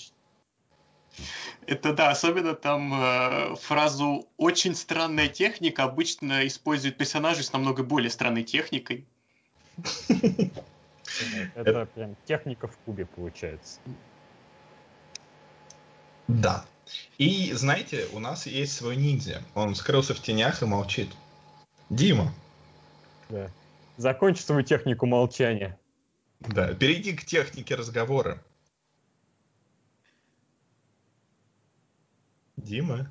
Это да, особенно там э, фразу «очень странная техника» обычно используют персонажи с намного более странной техникой. Это прям техника в кубе получается. Да. И, знаете, у нас есть свой ниндзя. Он скрылся в тенях и молчит. Дима. Да. Закончи свою технику молчания. Да, перейди к технике разговора. Дима.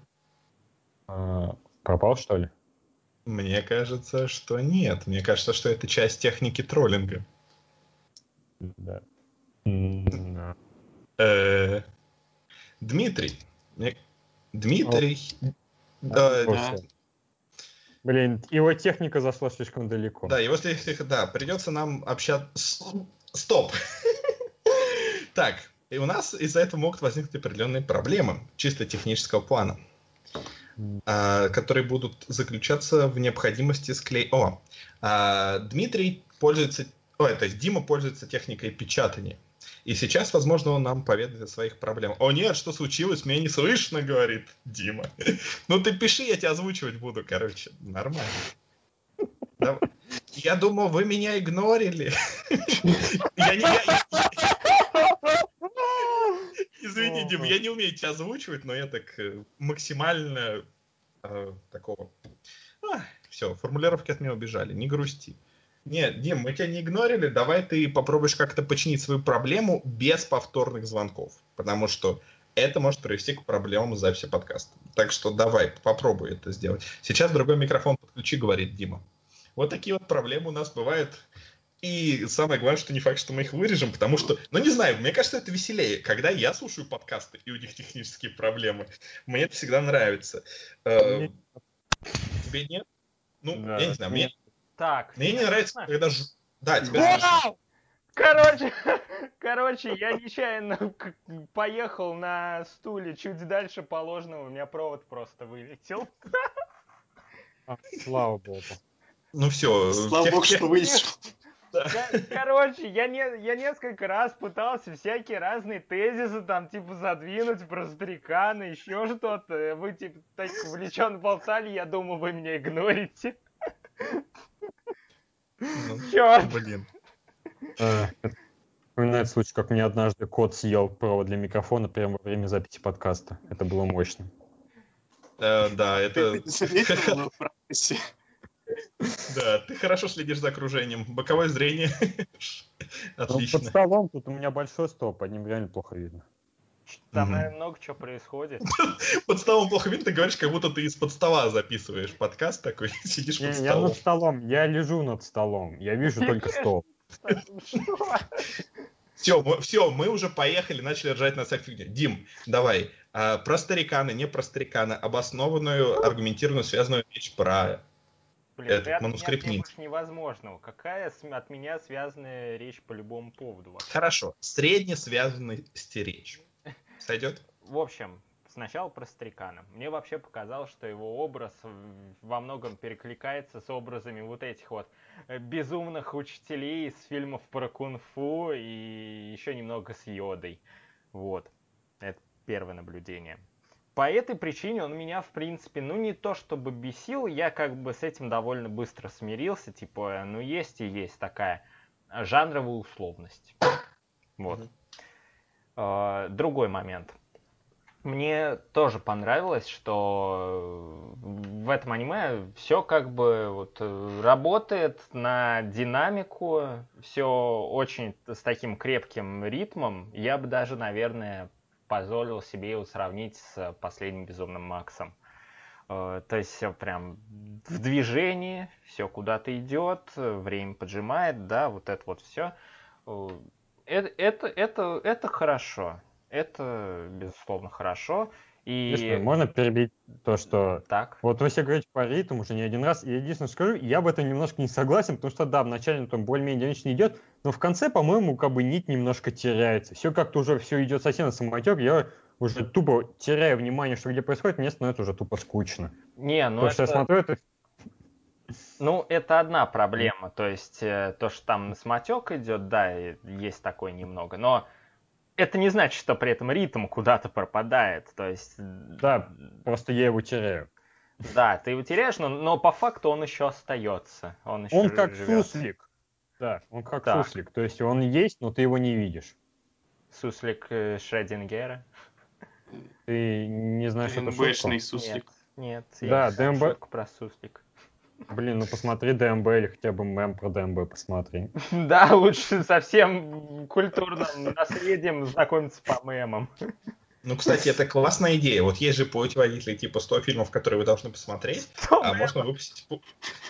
А, пропал, что ли? Мне кажется, что нет. Мне кажется, что это часть техники троллинга. Да. Э-э- Дмитрий. Дмитрий. Да, да. Блин, его техника зашла слишком далеко. Да, его техника, да, придется нам общаться... Стоп! Так, и у нас из-за этого могут возникнуть определенные проблемы, чисто технического плана, которые будут заключаться в необходимости склеить... О, Дмитрий пользуется... Ой, то есть Дима пользуется техникой печатания. И сейчас, возможно, он нам поведает о своих проблемах. «О нет, что случилось? Меня не слышно», — говорит Дима. «Ну ты пиши, я тебя озвучивать буду, короче». Нормально. Давай. Я думал, вы меня игнорили. Я не... Я... Извини, Дим, я не умею тебя озвучивать, но я так максимально э, такого... А, все, формулировки от меня убежали, не грусти. Нет, Дим, мы тебя не игнорили, давай ты попробуешь как-то починить свою проблему без повторных звонков, потому что это может привести к проблемам с записью подкаста. Так что давай, попробуй это сделать. Сейчас другой микрофон подключи, говорит Дима. Вот такие вот проблемы у нас бывают. И самое главное, что не факт, что мы их вырежем, потому что, ну не знаю, мне кажется, это веселее, когда я слушаю подкасты, и у них технические проблемы. Мне это всегда нравится. Мне... Тебе нет? Ну, да. Я не знаю, мне... Так, мне не нравится, когда... Да, тебе нравится. Короче, короче, я нечаянно поехал на стуле чуть дальше положенного, у меня провод просто вылетел. А, слава богу. Ну все. Слава богу, что вылетел. Да. Я, короче, я, не, я несколько раз пытался всякие разные тезисы там, типа, задвинуть про старикана, еще что-то. Вы, типа, так увлеченно болтали, я думал, вы меня игнорите. Ну, черт. Блин. Вспоминает случай, как мне однажды кот съел провод для микрофона прямо во время записи подкаста. Это было мощно. Да, это... Да, ты хорошо следишь за окружением. Боковое зрение. Отлично. Под столом тут у меня большой стол, под ним реально плохо видно. Там, наверное, много чего происходит. Под столом плохо видно, ты говоришь, как будто ты из-под стола записываешь подкаст такой, сидишь под столом. Я над столом, я лежу над столом, я вижу только стол. Все, мы, все, мы уже поехали, начали ржать на всякую фигню. Дим, давай, а, про старикана, не про старикана, обоснованную, аргументированную, связанную вещь про Блин, этот, ты от манускрипт меня требуешь невозможного. Какая от меня связанная речь по любому поводу? Вообще? Хорошо, среднесвязанная речь. Сойдет? В общем, сначала про старикана. Мне вообще показалось, что его образ во многом перекликается с образами вот этих вот безумных учителей из фильмов про кунг-фу и еще немного с Йодой. Вот. Это первое наблюдение. По этой причине он меня, в принципе, ну не то чтобы бесил, я как бы с этим довольно быстро смирился. Типа, ну есть и есть такая жанровая условность. Вот. Mm-hmm. Другой момент. Мне тоже понравилось, что в этом аниме все как бы вот работает на динамику, все очень с таким крепким ритмом. Я бы даже, наверное, позволил себе его сравнить с последним «Безумным Максом». То есть все прям в движении, все куда-то идет, время поджимает, да, вот это вот все. Это, это, это, это хорошо. Это, безусловно, хорошо. И... Если можно перебить то, что... Так. Вот вы все говорите по ритму уже не один раз. Я единственное скажу, я об этом немножко не согласен, потому что, да, вначале там более-менее динамично идет, но в конце, по-моему, как бы нить немножко теряется. Все как-то уже все идет совсем на самотек. Я уже тупо теряю внимание, что где происходит, мне становится уже тупо скучно. Не, ну потому это... что я смотрю, это... Ну, это одна проблема. То есть то, что там на самотек идет, да, есть такое немного, но... Это не значит, что при этом ритм куда-то пропадает, то есть... Да, просто я его теряю. Да, ты его теряешь, но, но по факту он еще остается. Он, еще он как живет. Суслик. Да, он как так. суслик, то есть он есть, но ты его не видишь. Суслик Шрёдингера? Ты не знаешь эту шутку? ДМБшный суслик. Нет, нет, да, я не знаю шутку про суслик. Блин, ну посмотри ДМБ или хотя бы мем про ДМБ посмотри. Да, лучше со всем культурным наследием знакомиться по мемам. Ну, кстати, это классная идея. Вот есть же путеводители типа сто фильмов, которые вы должны посмотреть. сто а мемов? Можно выпустить...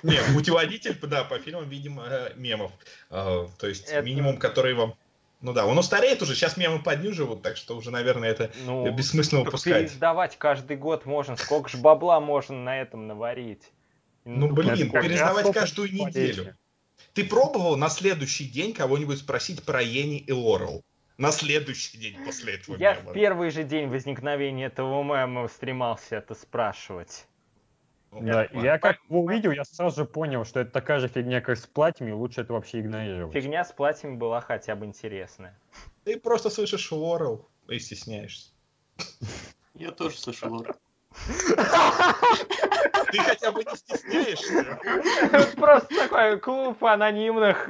Не, путеводитель, да, по фильмам, видимо, мемов. То есть это... минимум, который вам... Ну да, он устареет уже, сейчас мемы под ню живут, так что уже, наверное, это ну, бессмысленно выпускать. Переиздавать каждый год можно, сколько ж бабла можно на этом наварить. Ну, ну, блин, пересдавать каждую неделю. Подача. Ты пробовал на следующий день кого-нибудь спросить про Йенни и Лорел? На следующий день после этого Я мема. В первый же день возникновения этого мема стремался это спрашивать. Ну, да, это я как его увидел, я сразу же понял, что это такая же фигня, как с платьями, лучше это вообще игнорировать. Фигня с платьями была хотя бы интересная. Ты просто слышишь Лорел и стесняешься. Я тоже слышу Лорел. Ты хотя бы не стесняешься. Просто такой клуб анонимных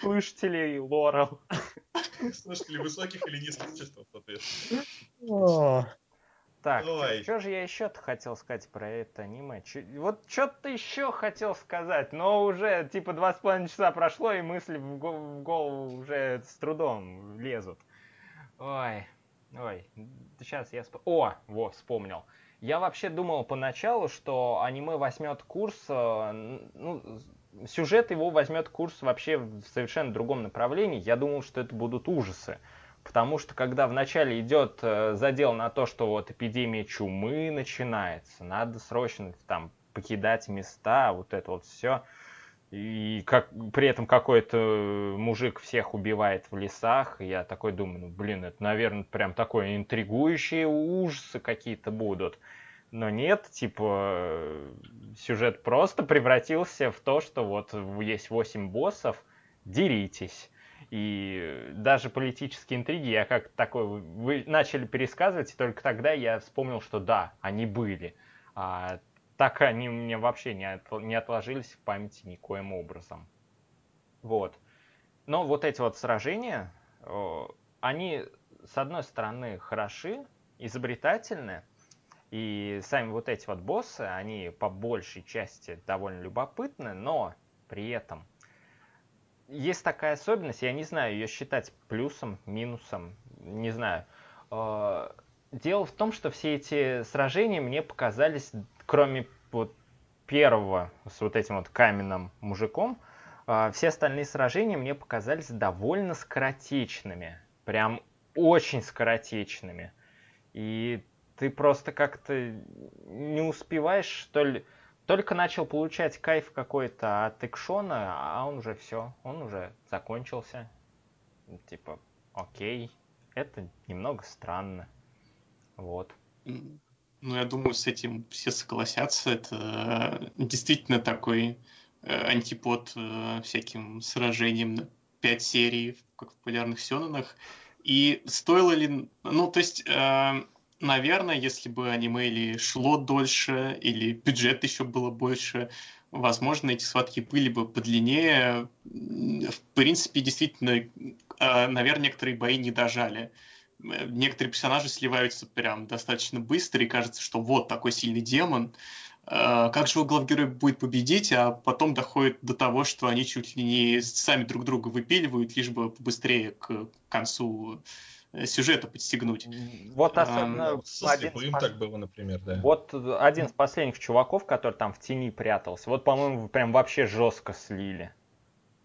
слушателей Лорел. Слушателей высоких или низких частот, соответственно. Так, что же я еще-то хотел сказать про это аниме? Чё, вот что-то еще хотел сказать, но уже типа два с половиной часа прошло, и мысли в голову уже с трудом лезут. Ой, ой, сейчас я... Сп... О, во, вспомнил. Я вообще думал поначалу, что аниме возьмет курс, ну, сюжет его возьмет курс вообще в совершенно другом направлении. Я думал, что это будут ужасы. Потому что, когда вначале идет задел на то, что вот эпидемия чумы начинается, надо срочно там покидать места, вот это вот все. И как, при этом какой-то мужик всех убивает в лесах. И я такой думаю, ну блин, это, наверное, прям такое интригующие ужасы какие-то будут. Но нет, типа, сюжет просто превратился в то, что вот есть восемь боссов, деритесь. И даже политические интриги я как-то такой... Вы начали пересказывать, и только тогда я вспомнил, что да, они были. А так они у меня вообще не отложились в памяти никоим образом. Вот. Но вот эти вот сражения, они, с одной стороны, хороши, изобретательны. И сами вот эти вот боссы, они по большей части довольно любопытны, но при этом... Есть такая особенность, я не знаю, ее считать плюсом, минусом, не знаю. Дело в том, что все эти сражения мне показались, кроме вот первого с вот этим вот каменным мужиком, все остальные сражения мне показались довольно скоротечными. Прям очень скоротечными. И ты просто как-то не успеваешь, что ли... Только начал получать кайф какой-то от экшона, а он уже все, он уже закончился. Типа, окей, это немного странно. Вот. Ну, я думаю, с этим все согласятся. Это действительно такой антипод всяким сражениям на пять серий, как в популярных сёнэнах. И стоило ли... Ну, то есть... Наверное, если бы аниме или шло дольше, или бюджет еще было больше, возможно, эти схватки были бы подлиннее. В принципе, действительно, наверное, некоторые бои не дожали. Некоторые персонажи сливаются прям достаточно быстро, и кажется, что вот такой сильный демон. Как же его главгерой будет победить, а потом доходит до того, что они чуть ли не сами друг друга выпиливают, лишь бы побыстрее к концу... сюжета подстегнуть. Вот особенно... А, со слепым так было, например, да. Вот один из последних чуваков, который там в тени прятался, вот, по-моему, прям вообще жестко слили.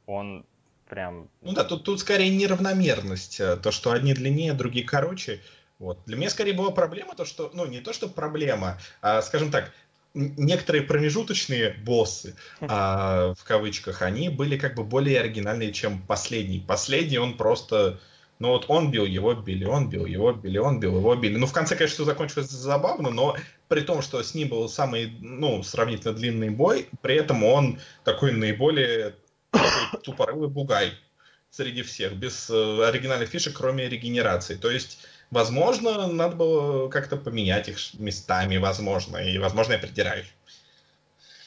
Он прям... Ну да, тут, тут скорее неравномерность. То, что одни длиннее, другие короче. Вот. Для меня скорее была проблема то, что... Ну, не то, что проблема, а, скажем так, некоторые промежуточные боссы, а, в кавычках, они были как бы более оригинальные, чем последний. Последний он просто... Ну вот он бил, его били, он бил, его били, он бил, его били. Ну в конце, конечно, все закончилось забавно, но при том, что с ним был самый, ну, сравнительно длинный бой, при этом он такой наиболее такой тупорылый бугай среди всех, без э, оригинальных фишек, кроме регенерации. То есть, возможно, надо было как-то поменять их местами, возможно, и, возможно, я придираюсь.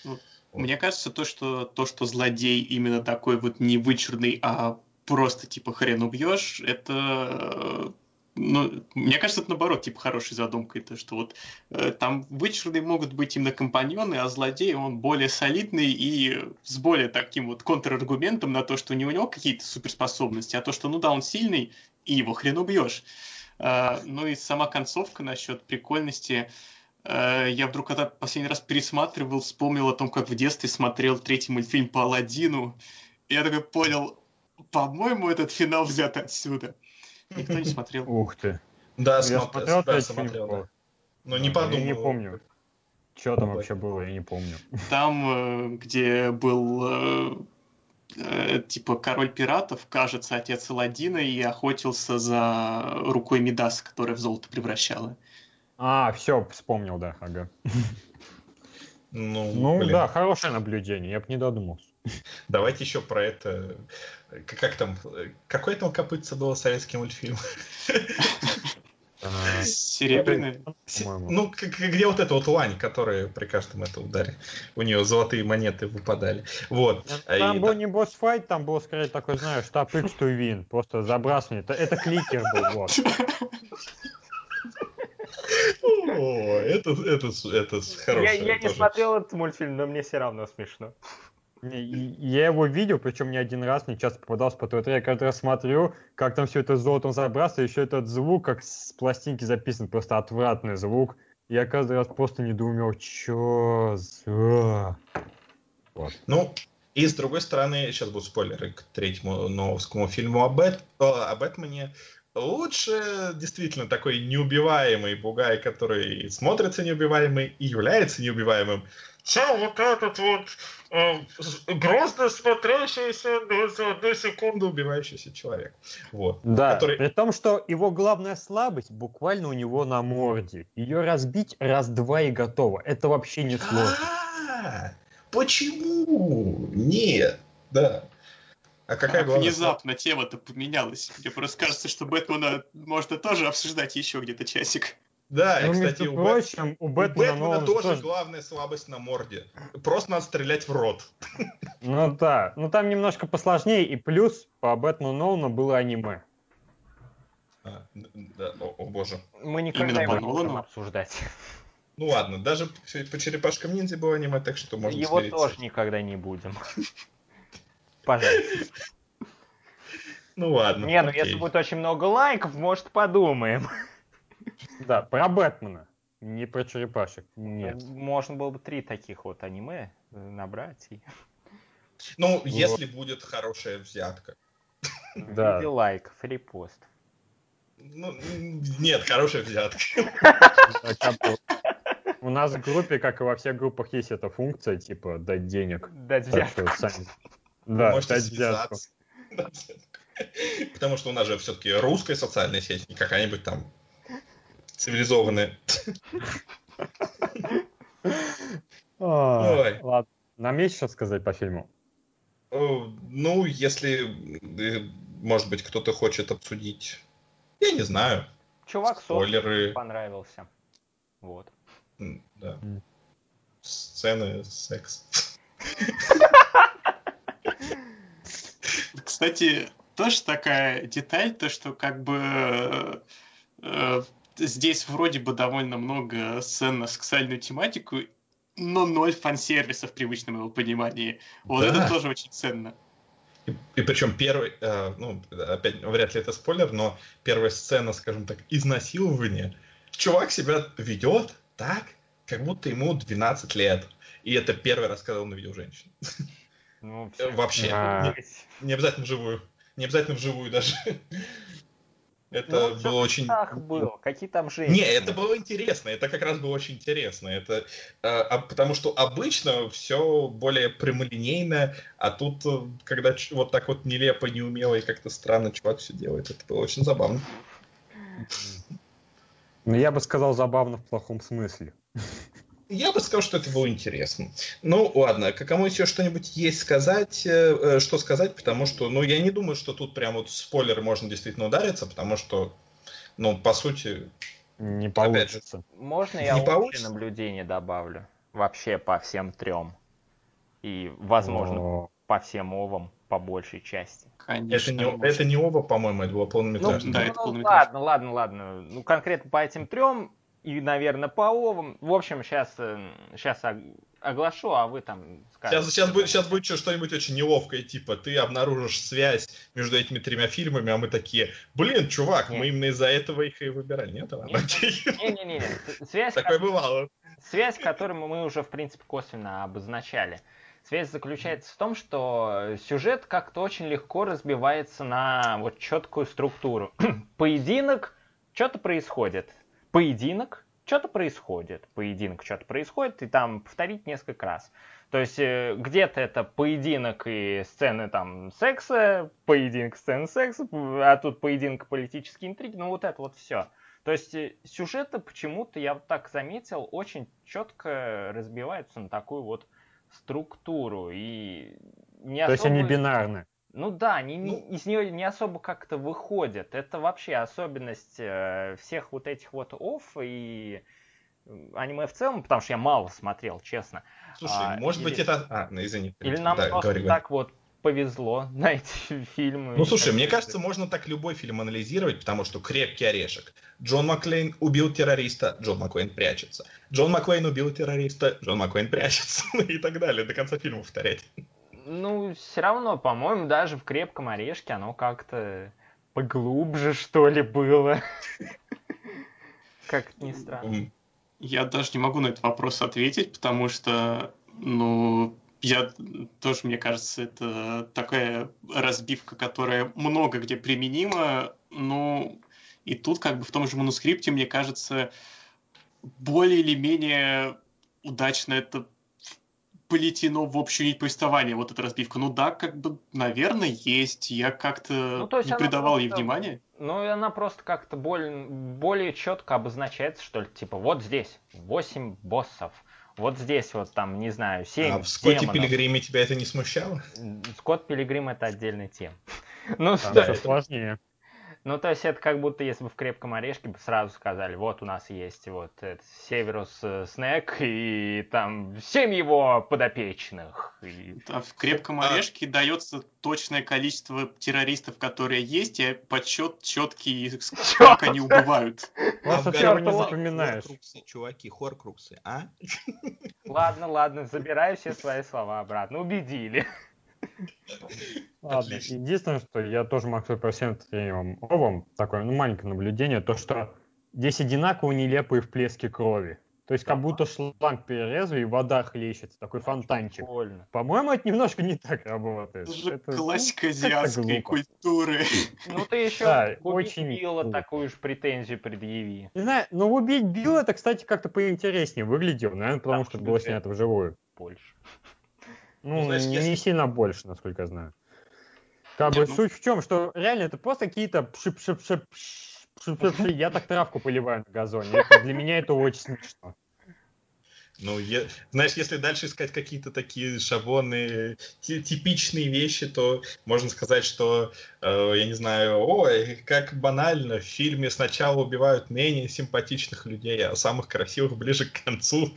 Вот. Мне кажется, то что, то, что злодей именно такой вот не вычурный, а просто, типа, хрен убьешь, это... Ну, мне кажется, это, наоборот, типа, хорошей задумкой, то, что вот э, там вычурные могут быть именно компаньоны, а злодей, он более солидный и с более таким вот контраргументом на то, что не у него какие-то суперспособности, а то, что, ну да, он сильный, и его хрен убьешь. Э, ну и сама концовка насчет прикольности... Я вдруг, когда последний раз пересматривал, вспомнил о том, как в детстве смотрел третий мультфильм по Аладдину, и я такой понял... По-моему, этот финал взят отсюда. Никто не смотрел. Ух ты. Да, я смотрел, да, смотрел. Да. Но не подумал. Я не помню. Что там вообще было, я не помню. Там, где был типа король пиратов, кажется, отец Аладдина, и охотился за рукой Мидаса, которая в золото превращала. А, все, вспомнил, да, ага. Ну, ну да, хорошее наблюдение, я бы не додумался. Давайте еще про это. Как там? Какой там копытца был советский мультфильм? Серебряный. Ну, где вот эта вот лань, которая при каждом это ударе. У нее золотые монеты выпадали. Там был не босс-файт, там был скорее такой, знаешь, штаб X to win. Просто забрасывание. Это кликер был. О, это, это, это хорошее. Я, я не смотрел этот мультфильм, но мне все равно смешно. Я его видел, причем не один раз, мне часто попадался по ТВ-три. Я каждый раз смотрю, как там все это золотом забрасывается, еще этот звук, как с пластинки записан, просто отвратный звук. Я каждый раз просто недоумел, чё за... Вот. Ну, и с другой стороны, сейчас будут спойлеры к третьему новскому фильму о, Бэт... о, о Бэтмене. Лучше действительно такой неубиваемый бугай, который смотрится неубиваемый и является неубиваемым, чем вот этот вот э, грозно смотрящийся ну, за одну секунду убивающийся человек. Вот. Да, который... при том, что его главная слабость буквально у него на морде. Ее разбить раз-два и готово. Это вообще не сложно. А-а-а, почему? Нет, да. А какая а внезапно была... тема-то поменялась. Мне просто кажется, что Бэтмена можно тоже обсуждать еще где-то часик. Да, ну, и, кстати, у, прочим, Бэт... у Бэтмена, у Бэтмена тоже, тоже главная слабость на морде. Просто надо стрелять в рот. Ну да, но там немножко посложнее. И плюс по Бэтмену Нолану было аниме. А, да, о, о боже. Мы никогда его не будем обсуждать. Ну ладно, даже по черепашкам ниндзя было аниме, так что можно его смириться. Тоже никогда не будем. Пожалуйста. Ну ладно. Не, ну окей. Если будет очень много лайков, может, подумаем. Да, про Бэтмена, не про черепашек. Нет. Можно было бы три таких вот аниме набрать. И... Ну, вот. Если будет хорошая взятка. Да. Или лайков, или пост. Ну, нет, хорошая взятка. У нас в группе, как и во всех группах, есть эта функция, типа, дать денег. Дать взятку. Да, можете связаться. Потому что у нас же все-таки русская социальная сеть, не какая-нибудь там цивилизованная. Ладно. Нам есть что сказать по фильму? Ну, если, может быть, кто-то хочет обсудить, я не знаю. Чувак, спойлеры понравился. Вот. Да. Сцены, секс. Кстати, тоже такая деталь, то, что как бы э, э, здесь вроде бы довольно много сцен на сексуальную тематику, но ноль фан-сервиса в привычном его понимании. Вот да. Это тоже очень ценно. И, и причем первый, э, ну, опять, вряд ли это спойлер, но первая сцена, скажем так, изнасилования. Чувак себя ведет так, как будто ему двенадцать лет. И это первый раз, когда он увидел женщину. Ну, вообще, а... не, не обязательно вживую. Не обязательно вживую даже. Это ну, было очень... Было. Какие там женщины? Не, это было интересно. Это как раз было очень интересно. Это, а, потому что обычно все более прямолинейно, а тут, когда вот так вот нелепо, неумело и как-то странно чувак все делает, это было очень забавно. Ну, я бы сказал, забавно в плохом смысле. Я бы сказал, что это было интересно. Ну, ладно, кому еще что-нибудь есть сказать, э, что сказать, потому что, ну, я не думаю, что тут прям вот спойлер можно действительно удариться, потому что, ну, по сути... Не получится. Опять же, можно я общее наблюдение добавлю? Вообще по всем трем. И, возможно, О. по всем овам, по большей части. Конечно, это, не, это не оба, по-моему, это было полнометражное. Ну, да, ну, это полнометражное. Ладно, ладно, ладно. Ну, конкретно по этим трем... И, наверное, по овам. В общем, сейчас, сейчас оглашу, а вы там скажете. Сейчас, сейчас, будет, сейчас будет что-нибудь очень неловкое, типа ты обнаружишь связь между этими тремя фильмами, а мы такие, блин, чувак, нет. Мы именно из-за этого их и выбирали. Нет, ладно, окей. Не-не-не, такое бывало. Связь, которую мы уже, в принципе, косвенно обозначали. Связь заключается в том, что сюжет как-то очень легко разбивается на вот четкую структуру. Поединок, что-то происходит. Поединок, что-то происходит, поединок, что-то происходит, и там повторить несколько раз. То есть где-то это поединок и сцены там секса, поединок, сцены секса, а тут поединок, политические интриги, ну вот это вот все. То есть сюжеты почему-то, я вот так заметил, очень четко разбиваются на такую вот структуру. И не особо... То есть они бинарны. Ну да, они, ну... из нее не особо как-то выходят. Это вообще особенность э, всех вот этих вот ов и аниме в целом, потому что я мало смотрел, честно. Слушай, а, может или... быть это... А, ну извини. Или нам да, просто говори, так говори. Вот повезло найти фильм. Ну, слушай, мне кажется, можно так любой фильм анализировать, потому что «Крепкий орешек». Джон Макклейн убил террориста, Джон Макклейн прячется. Джон Макклейн убил террориста, Джон Макклейн прячется. И так далее, до конца фильма повторять. Ну, все равно, по-моему, даже в «Крепком орешке» оно как-то поглубже, что ли, было. Как-то не странно. Я даже не могу на этот вопрос ответить, потому что, ну... Я тоже, мне кажется, это такая разбивка, которая много где применима, но и тут как бы в том же манускрипте, мне кажется, более или менее удачно это полетено в общую нить повествования, вот эта разбивка. Ну да, как бы, наверное, есть, я как-то ну, не придавал просто... ей внимания. Ну, и она просто как-то более, более четко обозначается, что ли, типа вот здесь восемь боссов. Вот здесь вот там, не знаю, семь а в Скотте демонов. Пилигриме тебя это не смущало? Скотт Пилигрим — это отдельная тема. Ну, что это сложнее. Ну, то есть это как будто если бы в «Крепком орешке» бы сразу сказали, вот у нас есть вот этот Северус Снэк и там семь его подопечных. И... А в «Крепком орешке» а... дается точное количество террористов, которые есть, и подсчет четкий, как они убывают. Просто чего не запоминаешь. Хоркруксы, чуваки, хоркруксы, а? Ладно, ладно, забираю все свои слова обратно, убедили. Ладно. Единственное, что я тоже могу сказать по всем трем овам, такое ну, маленькое наблюдение, то, что здесь одинаково нелепые всплески крови. То есть, да. Как будто шланг перерезали, и вода хлещется, такой фонтанчик. Больно. По-моему, это немножко не так работает. Это, это классика азиатской культуры. Ну, ты еще да, убить Билла глупо. Такую же претензию предъяви. Не знаю, но убить Билла это, кстати, как-то поинтереснее выглядело, наверное, потому так, что было снято вживую. Больше. Ну, ну знаешь, не если... сильно больше, насколько я знаю. Как бы суть в чем, что реально это просто какие-то пшип-шип-шип. Я так травку поливаю на газоне. Для меня это очень смешно. Ну, я... знаешь, если дальше искать какие-то такие шаблонные, типичные вещи, то можно сказать, что, э, я не знаю, ой, как банально, в фильме сначала убивают менее симпатичных людей, а самых красивых ближе к концу.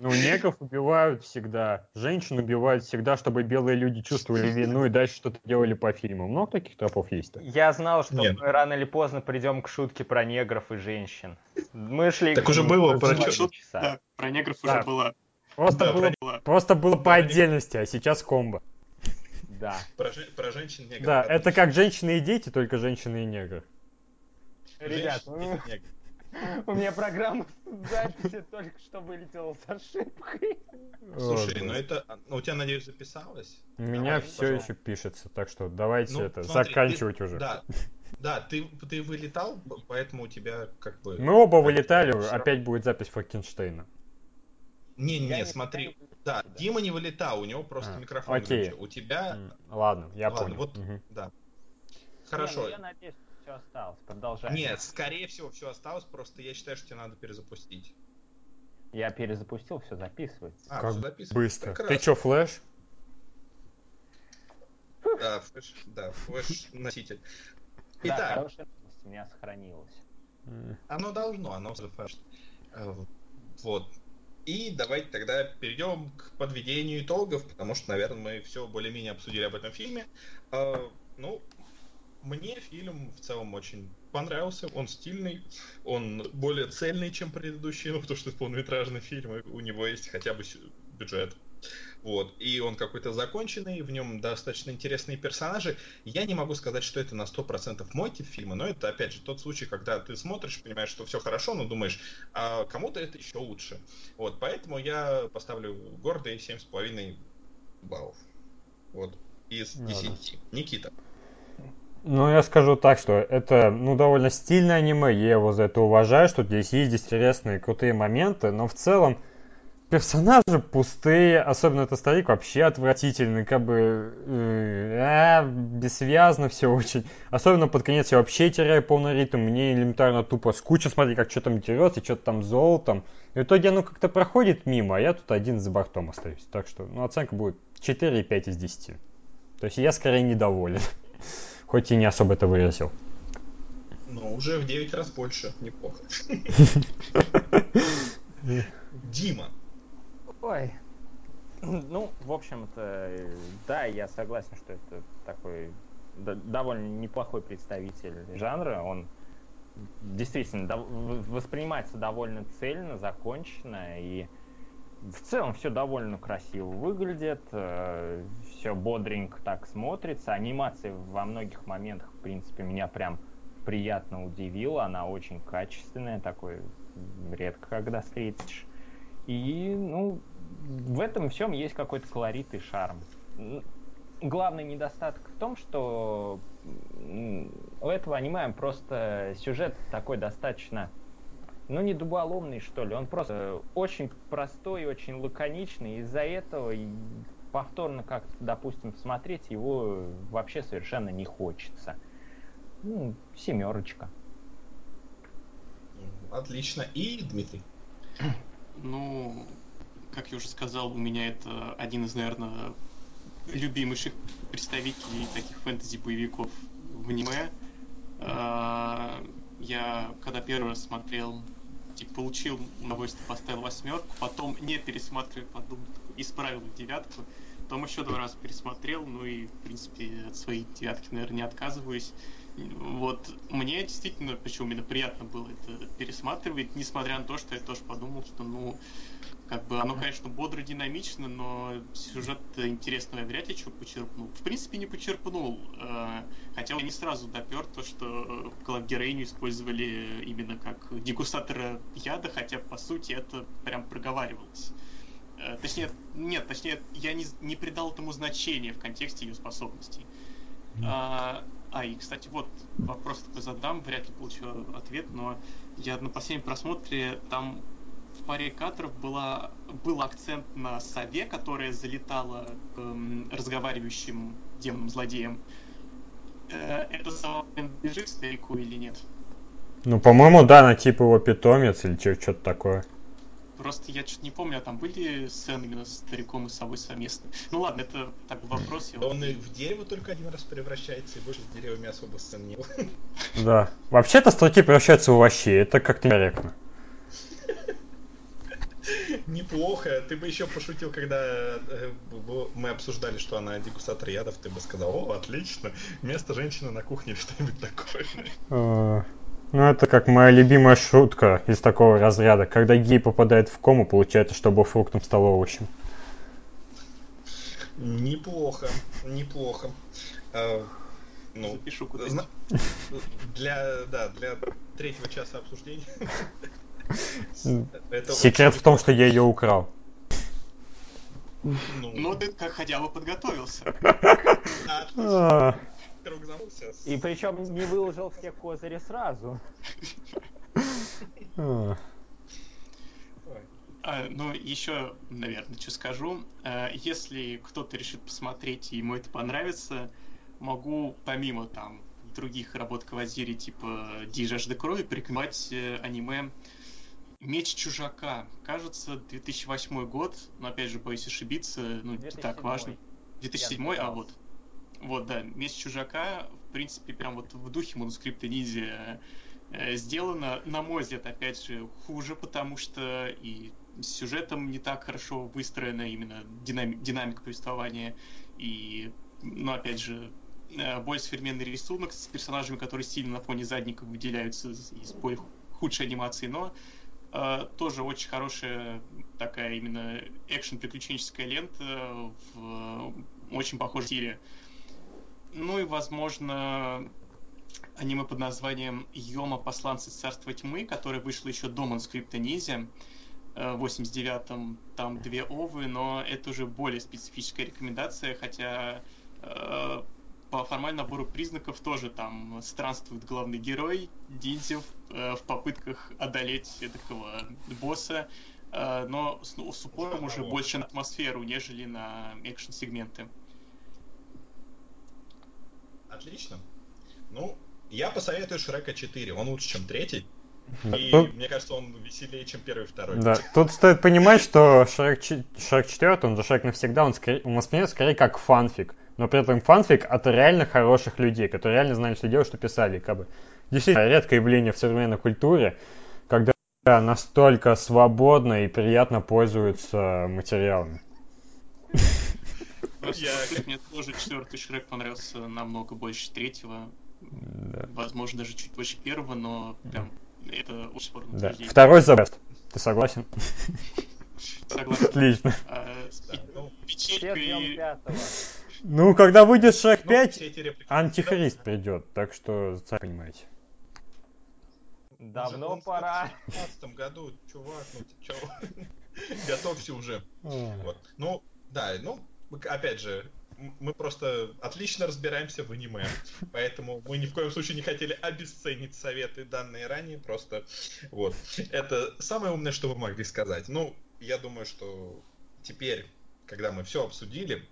Ну, негров убивают всегда, женщин убивают всегда, чтобы белые люди чувствовали вину и дальше что-то делали по фильмам. Много таких тропов есть-то. Я знал, что Нет. мы рано или поздно придем к шутке про негров и женщин. Мы шли... Так к... уже было про шутки. Да, про негров да. уже было. Просто, да, было, про... просто было по отдельности, а сейчас комбо. Да. Про, про женщин негров. Да, отлично. Это как женщины и дети, только женщины и негры. Ребят, ну... У меня программа записи только что вылетела с ошибкой. Слушай, ну это... У тебя, надеюсь, записалось? У меня все еще пишется, так что давайте это заканчивать уже. Да, ты вылетал, поэтому у тебя как бы... Мы оба вылетали, опять будет запись Франкенштейна. Не-не, смотри. Да, Дима не вылетал, у него просто микрофон выключил. У тебя... Ладно, я понял. Да. Хорошо. Все осталось, продолжаем. Нет, скорее всего, все осталось, просто я считаю, что тебе надо перезапустить. Я перезапустил, все записывается. А, как все записывается. Быстро. Прекрасно. Ты что, флеш? Да, флеш, да, флеш-носитель. Итак. Да, хорошая новость у меня сохранилась. Оно должно, оно зафлешит. Вот. И давайте тогда перейдем к подведению итогов, потому что, наверное, мы все более-менее обсудили об этом фильме. Ну... Мне фильм в целом очень понравился, он стильный, он более цельный, чем предыдущий, ну, потому что это полнометражный фильм, и у него есть хотя бы бюджет. Вот. И он какой-то законченный, в нем достаточно интересные персонажи. Я не могу сказать, что это на сто процентов мой тип фильма, но это, опять же, тот случай, когда ты смотришь, понимаешь, что все хорошо, но думаешь, а кому-то это еще лучше. Вот, поэтому я поставлю гордые семь с половиной баллов. Вот. Из десяти. Никита. Ну, я скажу так, что это, ну, довольно стильное аниме, я его за это уважаю, что здесь есть интересные, крутые моменты, но в целом персонажи пустые, особенно этот старик вообще отвратительный, как бы э, бессвязно все очень. Особенно под конец я вообще теряю полный ритм, мне элементарно тупо скучно смотреть, как что-то там дерется, что-то там золотом. И в итоге оно как-то проходит мимо, а я тут один за бортом остаюсь. Так что, ну, оценка будет четыре и пять из десяти. То есть я скорее недоволен. Хоть и не особо это выразил. Но уже в девять раз больше. Неплохо. Дима. Ой. Ну, в общем-то, да, я согласен, что это такой довольно неплохой представитель жанра. Он действительно воспринимается довольно цельно, законченно, и в целом все довольно красиво выглядит, все бодренько так смотрится. Анимация во многих моментах, в принципе, меня прям приятно удивила. Она очень качественная, такой редко когда встретишь. И, ну, в этом всем есть какой-то колорит и шарм. Главный недостаток в том, что у этого аниме просто сюжет такой достаточно, ну, не дуболомный, что ли. Он просто очень простой, очень лаконичный. Из-за этого повторно как-то, допустим, смотреть его вообще совершенно не хочется. Ну, семерочка. Отлично. И, Дмитрий? Ну, как я уже сказал, у меня это один из, наверное, любимейших представителей таких фэнтези-боевиков в аниме. Я, когда первый раз смотрел, типа, получил удовольствие, поставил восьмерку, потом не пересматривал, подумал, исправил девятку, потом еще два раза пересмотрел, ну и, в принципе, от своей девятки, наверное, не отказываюсь. Вот, мне действительно, почему именно приятно было это пересматривать, несмотря на то, что я тоже подумал, что, ну, как бы, оно, конечно, бодро, динамично, но сюжет интересного я вряд ли чего почерпнул. В принципе, не почерпнул, хотя я не сразу допер то, что героиню использовали именно как дегустатора яда, хотя, по сути, это прям проговаривалось. Точнее, нет, точнее, я не, не придал этому значения в контексте ее способностей. А, а, и, кстати, вот вопрос такой задам, вряд ли получу ответ, но я на последнем просмотре там в паре кадров была, был акцент на сове, которая залетала к эм, разговаривающим демонам-злодеям. Э, это сова принадлежит старику или нет? Ну, по-моему, да, она типа его питомец или что-то такое. Просто я что-то не помню, а там были сцены именно с стариком и совой совместно. Ну ладно, это так вопрос. Он вот... и в дерево только один раз превращается, и больше с деревьями особо сцен не было. Да. Вообще-то старики превращаются в овощи, это как-то некорректно. Неплохо. Ты бы еще пошутил, когда мы обсуждали, что она дегустатор ядов, ты бы сказал: о, отлично, вместо женщины на кухне что-нибудь такое. Ну, это как моя любимая шутка из такого разряда. Когда гей попадает в кому, получается, чтобы фруктом стал овощем. Неплохо, неплохо. Uh, ну, запишу куда-нибудь. Для, да, для третьего часа обсуждения. Секрет в том, что я ее украл. Ну, ты как хотя бы подготовился. Отлично. И причем не выложил все козыри сразу. А, ну, еще, наверное, что скажу. Если кто-то решит посмотреть и ему это понравится, могу, помимо там других работ Кавадзири, типа «Ди жажда крови», порекомендовать аниме «Меч чужака». Кажется, две тысячи восьмой год, но, опять же, боюсь ошибиться, ну, не так важно. две тысячи седьмой, а вот. Вот, да, «Месть чужака», в принципе, прям вот в духе «Манускрипта ниндзя» сделано. На мой взгляд, опять же, хуже, потому что и сюжетом не так хорошо выстроена именно динами- динамика повествования. И, ну, опять же, более современный рисунок с персонажами, которые сильно на фоне задников выделяются из более худшей анимации. Но э, тоже очень хорошая такая именно экшн-приключенческая лента в э, очень похожем стиле. Ну и, возможно, аниме под названием «Йома. Посланцы царства тьмы», которое вышло еще до «Манускрипта ниндзя» в восемьдесят девятом, там две овы, но это уже более специфическая рекомендация, хотя э, по формальному набору признаков тоже там странствует главный герой ниндзя э, в попытках одолеть такого босса, э, но с, с упором уже больше на атмосферу, нежели на экшн-сегменты. Отлично. Ну, я посоветую Шрека четыре. Он лучше, чем третий. Да, и тут... мне кажется, он веселее, чем первый и второй. Да, тут стоит понимать, что Шрек, Шрек четыре, он же Шрек навсегда, он скорее, он воспринимает скорее как фанфик. Но при этом фанфик от реально хороших людей, которые реально знали, что делать, что писали. Как бы. Действительно, редкое явление в современной культуре, когда настолько свободно и приятно пользуются материалами. Мне тоже четвертый Шрек понравился намного больше третьего. Возможно, даже чуть больше первого, но прям это успорно. Второй The Best. Ты согласен? Согласен. Отлично. Ну, когда выйдет Шрек пять, Антихрист придет, так что, сами понимаете. Давно пора. В двадцать пятнадцатом году, чувак, ну ты чё? Готовься уже. Вот. Ну, да, ну, опять же, мы просто отлично разбираемся в аниме, поэтому мы ни в коем случае не хотели обесценить советы, данные ранее, просто вот. Это самое умное, что вы могли сказать. Ну, я думаю, что теперь, когда мы все обсудили,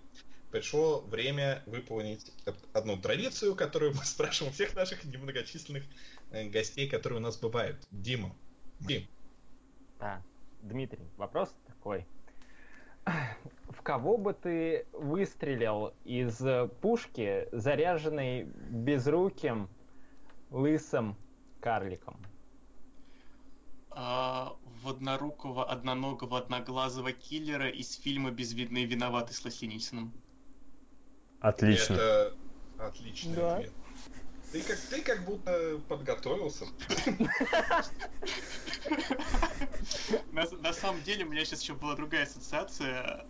пришло время выполнить одну традицию, которую мы спрашиваем всех наших немногочисленных гостей, которые у нас бывают. Дима. Дим. А, Дмитрий, вопрос такой. В кого бы ты выстрелил из пушки, заряженной безруким, лысым карликом? А, в однорукого, одноногого, одноглазого киллера из фильма «Безвидные виноваты» с Лосиницыным. Отлично. Это отличный да. ответ. Ты как, ты как будто подготовился. На самом деле у меня сейчас еще была другая ассоциация.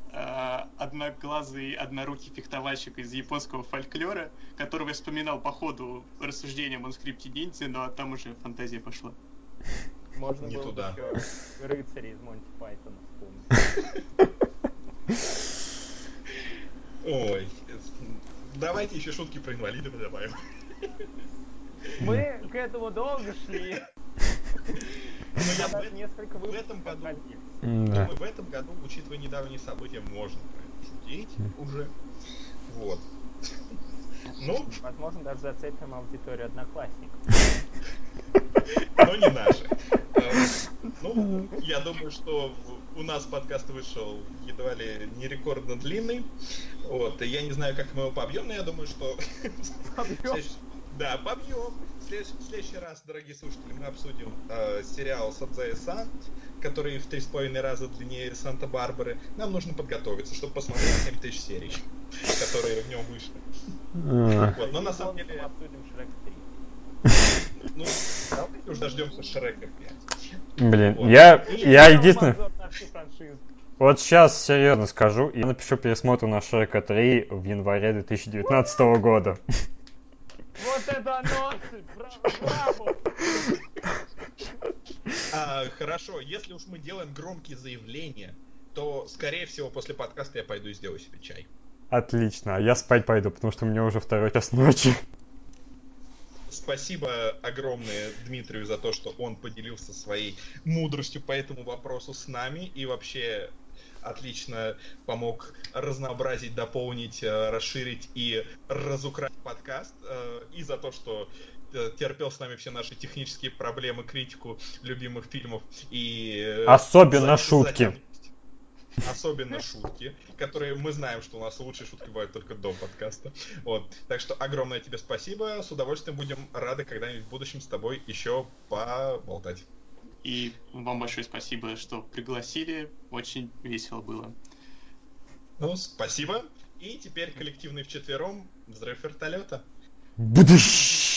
Одноглазый, однорукий фехтовальщик из японского фольклора, которого я вспоминал по ходу рассуждения о манускрипте ниндзя, но там уже фантазия пошла. Можно было еще рыцаря из Монти Пайтона вспомнить. Ой, давайте еще шутки про инвалидов добавим. Мы к этому долго шли. Я в, несколько в этом году, да. в этом году, учитывая недавние события, можно шутить уже. Вот. Ну, возможно, даже зацепим аудиторию одноклассников. Но не наши. Ну, я думаю, что у нас подкаст вышел едва ли не рекордно длинный. Вот, и я не знаю, как мы его побьем, но я думаю, что... Побьем? Да, побьем. В следующий, в следующий раз, дорогие слушатели, мы обсудим э, сериал Садзаэ-сан, который в три с половиной раза длиннее Санта-Барбары. Нам нужно подготовиться, чтобы посмотреть семь тысяч серий, которые в нем вышли. Вот, но на самом деле... Мы обсудим Шрек три. Ну, давайте уж дождемся Шрека пять. Блин, вот. я, я единственное... Вот сейчас серьезно скажу, я напишу пересмотр на Шрека три в январе две тысячи девятнадцатого года. Вот это анонсы! Браво, браво! А, хорошо, если уж мы делаем громкие заявления, то, скорее всего, после подкаста я пойду и сделаю себе чай. Отлично, а я спать пойду, потому что мне уже второй час ночи. Спасибо огромное Дмитрию за то, что он поделился своей мудростью по этому вопросу с нами и вообще отлично помог разнообразить, дополнить, расширить и разукрасить подкаст. И за то, что терпел с нами все наши технические проблемы, критику любимых фильмов и... Особенно за... шутки. Особенно шутки, которые мы знаем, что у нас лучшие шутки бывают только до подкаста. Вот. Так что огромное тебе спасибо. С удовольствием будем рады когда-нибудь в будущем с тобой еще поболтать. И вам большое спасибо, что пригласили. Очень весело было. Ну, спасибо. И теперь коллективный вчетвером взрыв вертолета. Будущ!